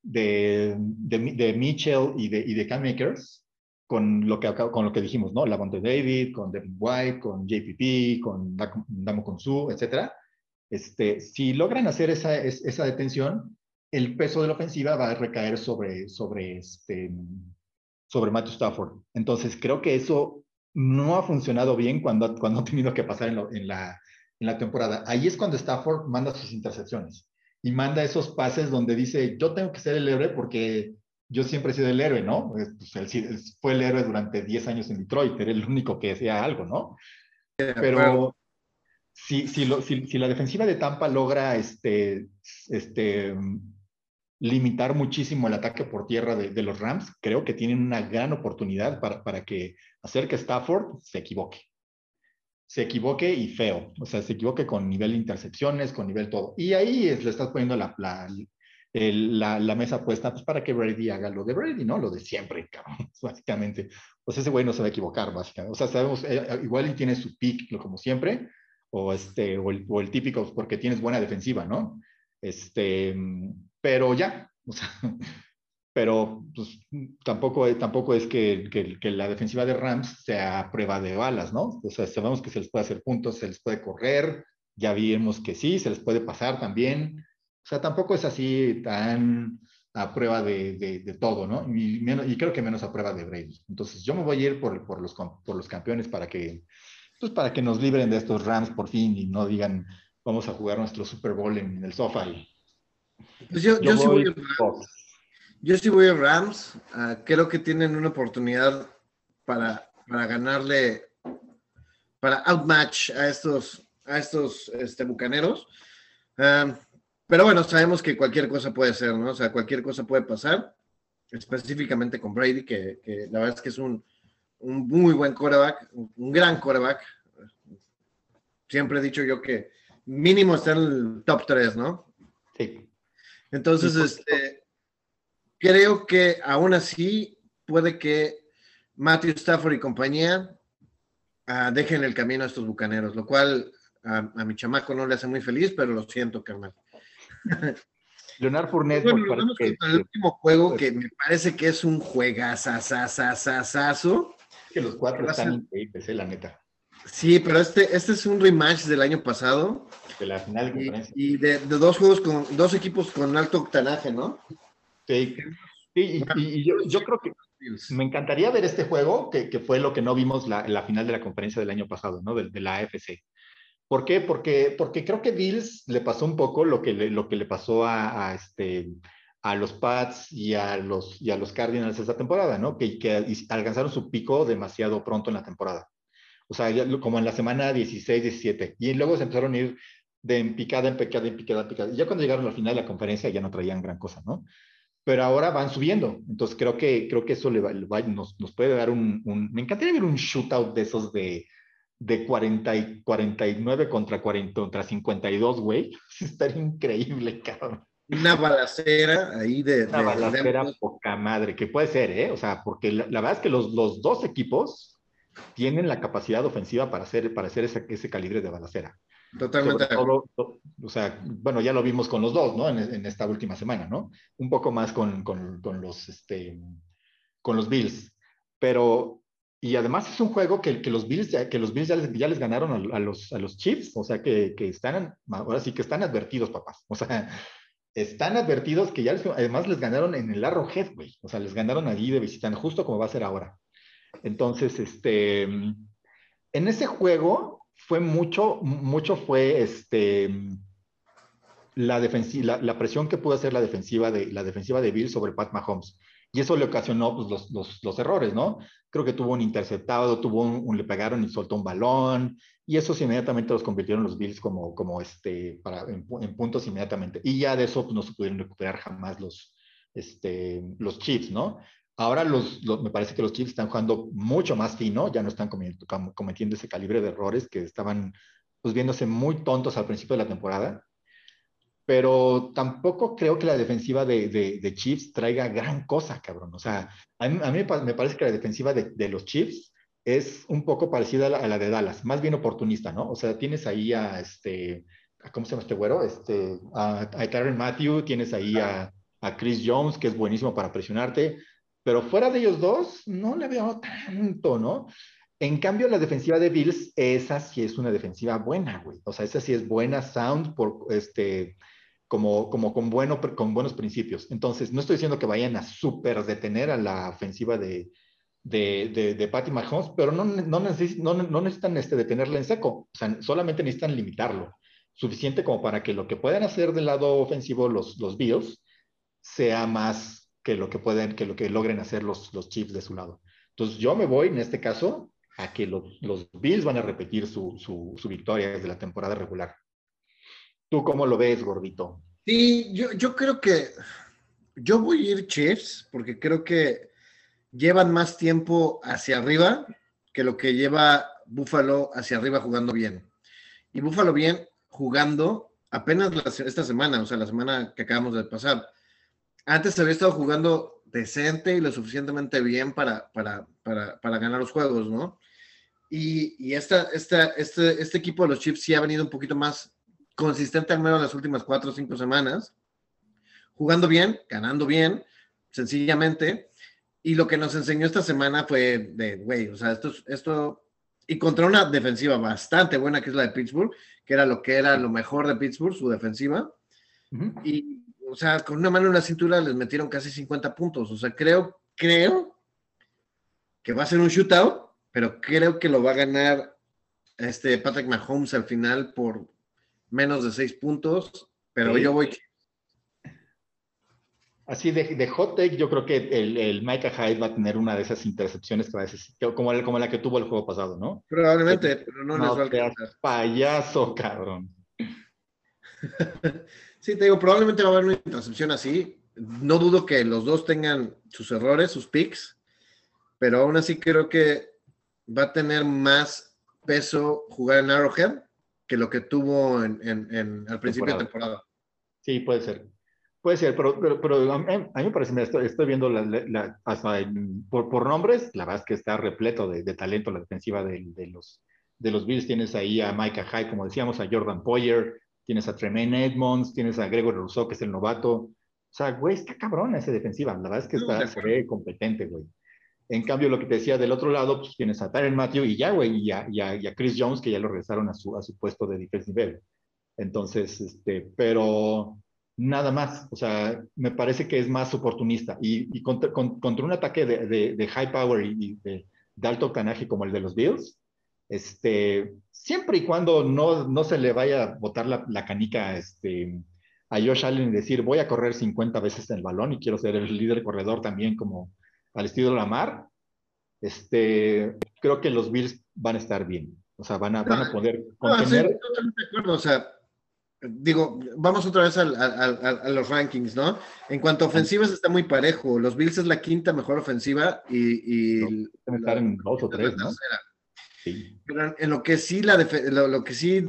de, de, de Mitchell y de, y de Cam Akers, con lo que, con lo que dijimos, ¿no? Lavonte David, con Devin White, con J P P, con Damo Consu, etcétera. Este, si logran hacer esa, esa detención, el peso de la ofensiva va a recaer sobre, sobre, este, sobre Matthew Stafford. Entonces, creo que eso no ha funcionado bien cuando, cuando ha tenido que pasar en, lo, en, la, en la temporada. Ahí es cuando Stafford manda sus intercepciones y manda esos pases donde dice, yo tengo que ser el héroe porque yo siempre he sido el héroe, ¿no? Pues él fue el héroe durante diez años en Detroit, era el único que hacía algo, ¿no? Pero si, si, lo, si, si la defensiva de Tampa logra este, este, limitar muchísimo el ataque por tierra de, de los Rams, creo que tienen una gran oportunidad para, para que hacer que Stafford se equivoque. Se equivoque y feo. O sea, se equivoque con nivel de intercepciones, con nivel todo. Y ahí es, le estás poniendo la, la, el, la, la mesa puesta pues, para que Brady haga lo de Brady, ¿no? Lo de siempre, cabrón, básicamente. Pues ese güey no se va a equivocar, básicamente. O sea, sabemos, eh, igual y tiene su pick, como siempre, o, este, o, el, o el típico, porque tienes buena defensiva, ¿no? Este, pero ya, o sea, pero pues, tampoco, tampoco es que, que, que la defensiva de Rams sea prueba de balas, ¿no? O sea, sabemos que se les puede hacer puntos, se les puede correr, ya vimos que sí, se les puede pasar también. O sea, tampoco es así tan a prueba de, de, de todo, ¿no? Y, menos, y creo que menos a prueba de Brady. Entonces, yo me voy a ir por, por, los, por los campeones para que, pues, para que nos libren de estos Rams por fin y no digan, vamos a jugar nuestro Super Bowl en, en el sofá. Y, pues yo, yo, yo sí voy, voy a... Por, Yo sí voy a Rams, uh, creo que tienen una oportunidad para, para ganarle, para outmatch a estos, a estos este, bucaneros. Um, pero bueno, sabemos que cualquier cosa puede ser, ¿no? O sea, cualquier cosa puede pasar, específicamente con Brady, que, que la verdad es que es un, un muy buen quarterback, un gran quarterback. Siempre he dicho yo que mínimo está en el top tres, ¿no? Sí. Entonces, este... creo que aún así puede que Matthew Stafford y compañía uh, dejen el camino a estos bucaneros, lo cual uh, a mi chamaco no le hace muy feliz, pero lo siento, carnal. Leonard Fournette. Bueno, nos vamos contra el último juego que me parece que es un juegazazazazazazo. Que los cuatro están increíbles, la neta. Sí, pero este, este es un rematch del año pasado. De la final de conferencia. Y, y de, de dos juegos con dos equipos con alto octanaje, ¿no? Sí, sí, y, y yo, yo creo que me encantaría ver este juego, que, que fue lo que no vimos la, la final de la conferencia del año pasado, ¿no? De, de la A F C. ¿Por qué? Porque, porque creo que Bills le pasó un poco lo que le, lo que le pasó a, a, este, a los Pats y a los, y a los Cardinals esta temporada, ¿no? Que, que alcanzaron su pico demasiado pronto en la temporada. O sea, como en la semana dieciséis, diecisiete. Y luego se empezaron a ir de en picada, en picada, en picada, en picada. Y ya cuando llegaron al final de la conferencia ya no traían gran cosa, ¿no? Pero ahora van subiendo, entonces creo que, creo que eso le va, le va, nos, nos puede dar un, un... Me encantaría ver un shootout de esos de, de cuarenta y nueve contra, cuarenta, contra cincuenta y dos, güey. Estaría increíble, cabrón. Una balacera ahí de... Una de, balacera de... poca madre, que puede ser, ¿eh? O sea, porque la, la verdad es que los, los dos equipos tienen la capacidad ofensiva para hacer, para hacer ese, ese calibre de balacera. Totalmente. Todo, o sea, bueno, ya lo vimos con los dos, ¿no? En, en esta última semana, ¿no? Un poco más con, con, con los este, con los Bills. Pero, y además es un juego que, que los Bills, ya, que los Bills ya, les, ya les ganaron a, a, los, a los Chiefs, o sea, que, que están, ahora sí que están advertidos, papás. O sea, están advertidos que ya les, además les ganaron en el Arrowhead, güey. O sea, les ganaron allí de visitante, justo como va a ser ahora. Entonces, este, en ese juego... Fue mucho, mucho fue este, la, la, la presión que pudo hacer la defensiva de, la defensiva de Bill sobre Pat Mahomes. Y eso le ocasionó pues, los, los, los errores, ¿no? Creo que tuvo un interceptado, tuvo un, un, le pegaron y soltó un balón. Y esos inmediatamente los convirtieron los Bills como, como este, para, en, en puntos inmediatamente. Y ya de eso pues, no se pudieron recuperar jamás los, este, los Chiefs, ¿no? Ahora los, los, me parece que los Chiefs están jugando mucho más fino, ya no están cometiendo, cometiendo ese calibre de errores que estaban pues, viéndose muy tontos al principio de la temporada. Pero tampoco creo que la defensiva de, de, de Chiefs traiga gran cosa, cabrón. O sea, a mí, a mí me parece que la defensiva de, de los Chiefs es un poco parecida a la, a la de Dallas, más bien oportunista, ¿no? O sea, tienes ahí a este, a, ¿cómo se llama este güero? Este, a, a Tyrann Mathieu, tienes ahí a, a Chris Jones, que es buenísimo para presionarte. Pero fuera de ellos dos, no le veo tanto, ¿no? En cambio, la defensiva de Bills, esa sí es una defensiva buena, güey. O sea, esa sí es buena, sound, por, este, como, como con, bueno, con buenos principios. Entonces, no estoy diciendo que vayan a súper detener a la ofensiva de, de, de, de Patty Mahomes, pero no, no, neces, no, no necesitan este, detenerle en seco, o sea, solamente necesitan limitarlo, suficiente como para que lo que puedan hacer del lado ofensivo los, los Bills sea más que lo que pueden, que lo que logren hacer los, los Chiefs de su lado. Entonces yo me voy en este caso a que los, los Bills van a repetir su, su, su victoria desde la temporada regular. ¿Tú cómo lo ves, gordito? Sí, yo, yo creo que yo voy a ir Chiefs porque creo que llevan más tiempo hacia arriba que lo que lleva Buffalo hacia arriba jugando bien. Y Buffalo bien jugando apenas la, esta semana, o sea, la semana que acabamos de pasar. Antes había estado jugando decente y lo suficientemente bien para, para, para, para ganar los juegos, ¿no? Y, y esta, esta, este, este equipo de los Chiefs sí ha venido un poquito más consistente, al menos las últimas cuatro o cinco semanas, jugando bien, ganando bien, sencillamente, y lo que nos enseñó esta semana fue de, güey, o sea, esto, esto, y contra una defensiva bastante buena, que es la de Pittsburgh, que era lo que era lo mejor de Pittsburgh, su defensiva, uh-huh. y, o sea, con una mano en la cintura les metieron casi cincuenta puntos, o sea, creo, creo que va a ser un shootout, pero creo que lo va a ganar este Patrick Mahomes al final por menos de seis puntos, pero sí. Yo voy. Así de, de hot take, yo creo que el, el Micah Hyde va a tener una de esas intercepciones que va a decir, como, el, como la que tuvo el juego pasado, ¿no? Probablemente, que, pero no, no les va a alcanzar. Payaso, cabrón. Sí, te digo, probablemente va a haber una intercepción así. No dudo que los dos tengan sus errores, sus picks, pero aún así creo que va a tener más peso jugar en Arrowhead que lo que tuvo en, en, en, al principio temporada. de temporada. Sí, puede ser. Puede ser, pero, pero, pero a mí me parece, me estoy, estoy viendo la, la, hasta en, por, por nombres, la verdad es que está repleto de, de talento la defensiva de, de, los, de los Bills. Tienes ahí a Micah Hyde, como decíamos, a Jordan Poyer, tienes a Tremaine Edmonds, tienes a Gregory Rousseau, que es el novato. O sea, güey, está cabrón esa defensiva. La verdad es que está no, re competente, güey. En cambio, lo que te decía del otro lado, pues tienes a Tyrann Mathieu y ya, güey, y a, y, a, y a Chris Jones, que ya lo regresaron a su, a su puesto de defensive. Entonces, este, pero nada más. O sea, me parece que es más oportunista. Y, y contra, con, contra un ataque de, de, de high power y, y de, de alto canaje como el de los Bills, este, siempre y cuando no, no se le vaya a botar la, la canica este, a Josh Allen y decir, voy a correr cincuenta veces en el balón y quiero ser el líder corredor también como al estilo Lamar, este, creo que los Bills van a estar bien. O sea, van a, no, van a poder contener. No, sí, totalmente de acuerdo. O sea, digo, vamos otra vez al, al, al, a los rankings, ¿no? En cuanto a ofensivas, está muy parejo. Los Bills es la quinta mejor ofensiva y... y no, estar en dos o tres, ¿no? Sí. Pero en lo que sí la def- lo, lo que sí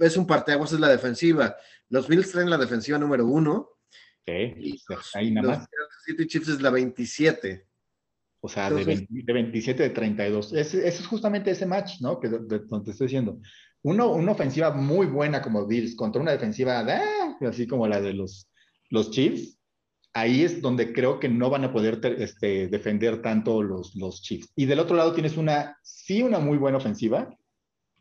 es un parteaguas es la defensiva. Los Bills traen la defensiva número uno. Okay. Y los, ahí nada más. Los Chiefs es la veintisiete. O sea, entonces, de, veinte, de veintisiete de treinta y dos. Ese es justamente ese match, ¿no? Que de, de, donde estoy diciendo. Uno, una ofensiva muy buena como Bills contra una defensiva de, así como la de los, los Chiefs. Ahí es donde creo que no van a poder ter, este, defender tanto los, los Chiefs. Y del otro lado tienes una, sí, una muy buena ofensiva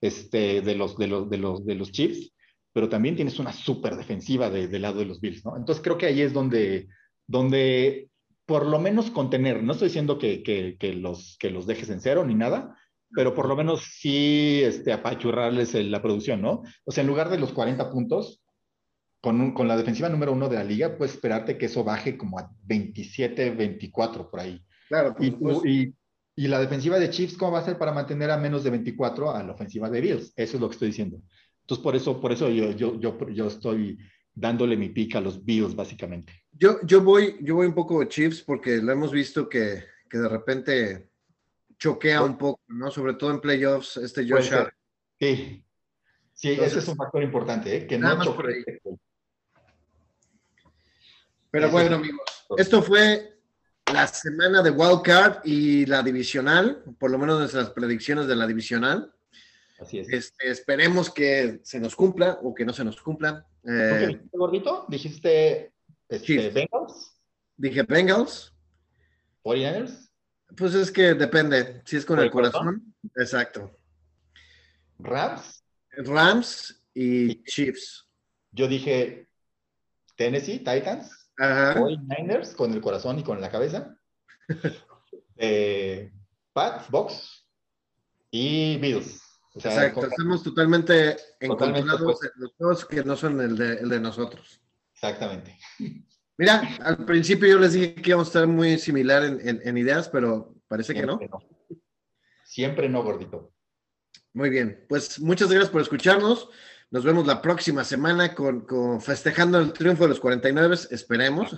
este, de, los, de, los, de, los, de los Chiefs, pero también tienes una súper defensiva de, del lado de los Bills, ¿no? Entonces creo que ahí es donde... donde por lo menos contener, no estoy diciendo que, que, que, los, que los dejes en cero ni nada, pero por lo menos sí este, apachurrarles el, la producción, ¿no? O sea, en lugar de los cuarenta puntos, con, un, con la defensiva número uno de la liga, puedes esperarte que eso baje como a veintisiete, veinticuatro por ahí. Claro. Pues, y, pues, y, y la defensiva de Chiefs, ¿cómo va a ser para mantener a menos de veinticuatro a la ofensiva de Bills? Eso es lo que estoy diciendo. Entonces, por eso, por eso yo, yo, yo, yo estoy... dándole mi pick a los Bills, básicamente. Yo, yo, voy, yo voy un poco Chiefs porque lo hemos visto que, que de repente choquea bueno. un poco, ¿no? Sobre todo en playoffs, este Josh Allen. Sí, sí. Entonces, ese es un factor importante, ¿eh? Que nada no más por ahí. Pero bueno, es amigos, esto fue la semana de Wild Card y la divisional, por lo menos nuestras predicciones de la divisional. Así es. Este, esperemos que se nos cumpla o que no se nos cumpla. Eh, ¿Dijiste gordito? ¿Dijiste este, Bengals? Dije Bengals. ¿cuarenta y nueve ers? Pues es que depende. Si es con el, el corazón. corazón. Exacto. ¿Rams? Rams y sí. Chiefs. Yo dije Tennessee, Titans. Ajá. cuarenta y nueve ers con el corazón y con la cabeza. eh, Pats, Box y Bills. O sea, exacto, total, estamos totalmente encontrados en los dos que no son el de, el de nosotros. Exactamente. Mira, al principio yo les dije que íbamos a estar muy similar en, en, en ideas, pero parece Siempre que no. no. Siempre no, gordito. Muy bien, pues muchas gracias por escucharnos. Nos vemos la próxima semana con, con festejando el triunfo de los cuarenta y nueve, esperemos.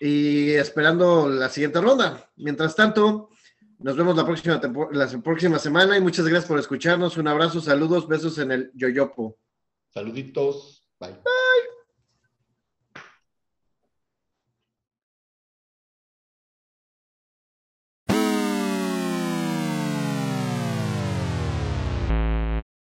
Y esperando la siguiente ronda. Mientras tanto, nos vemos la próxima, la próxima semana y muchas gracias por escucharnos. Un abrazo, saludos, besos en el yoyopo. Saluditos. Bye. Bye.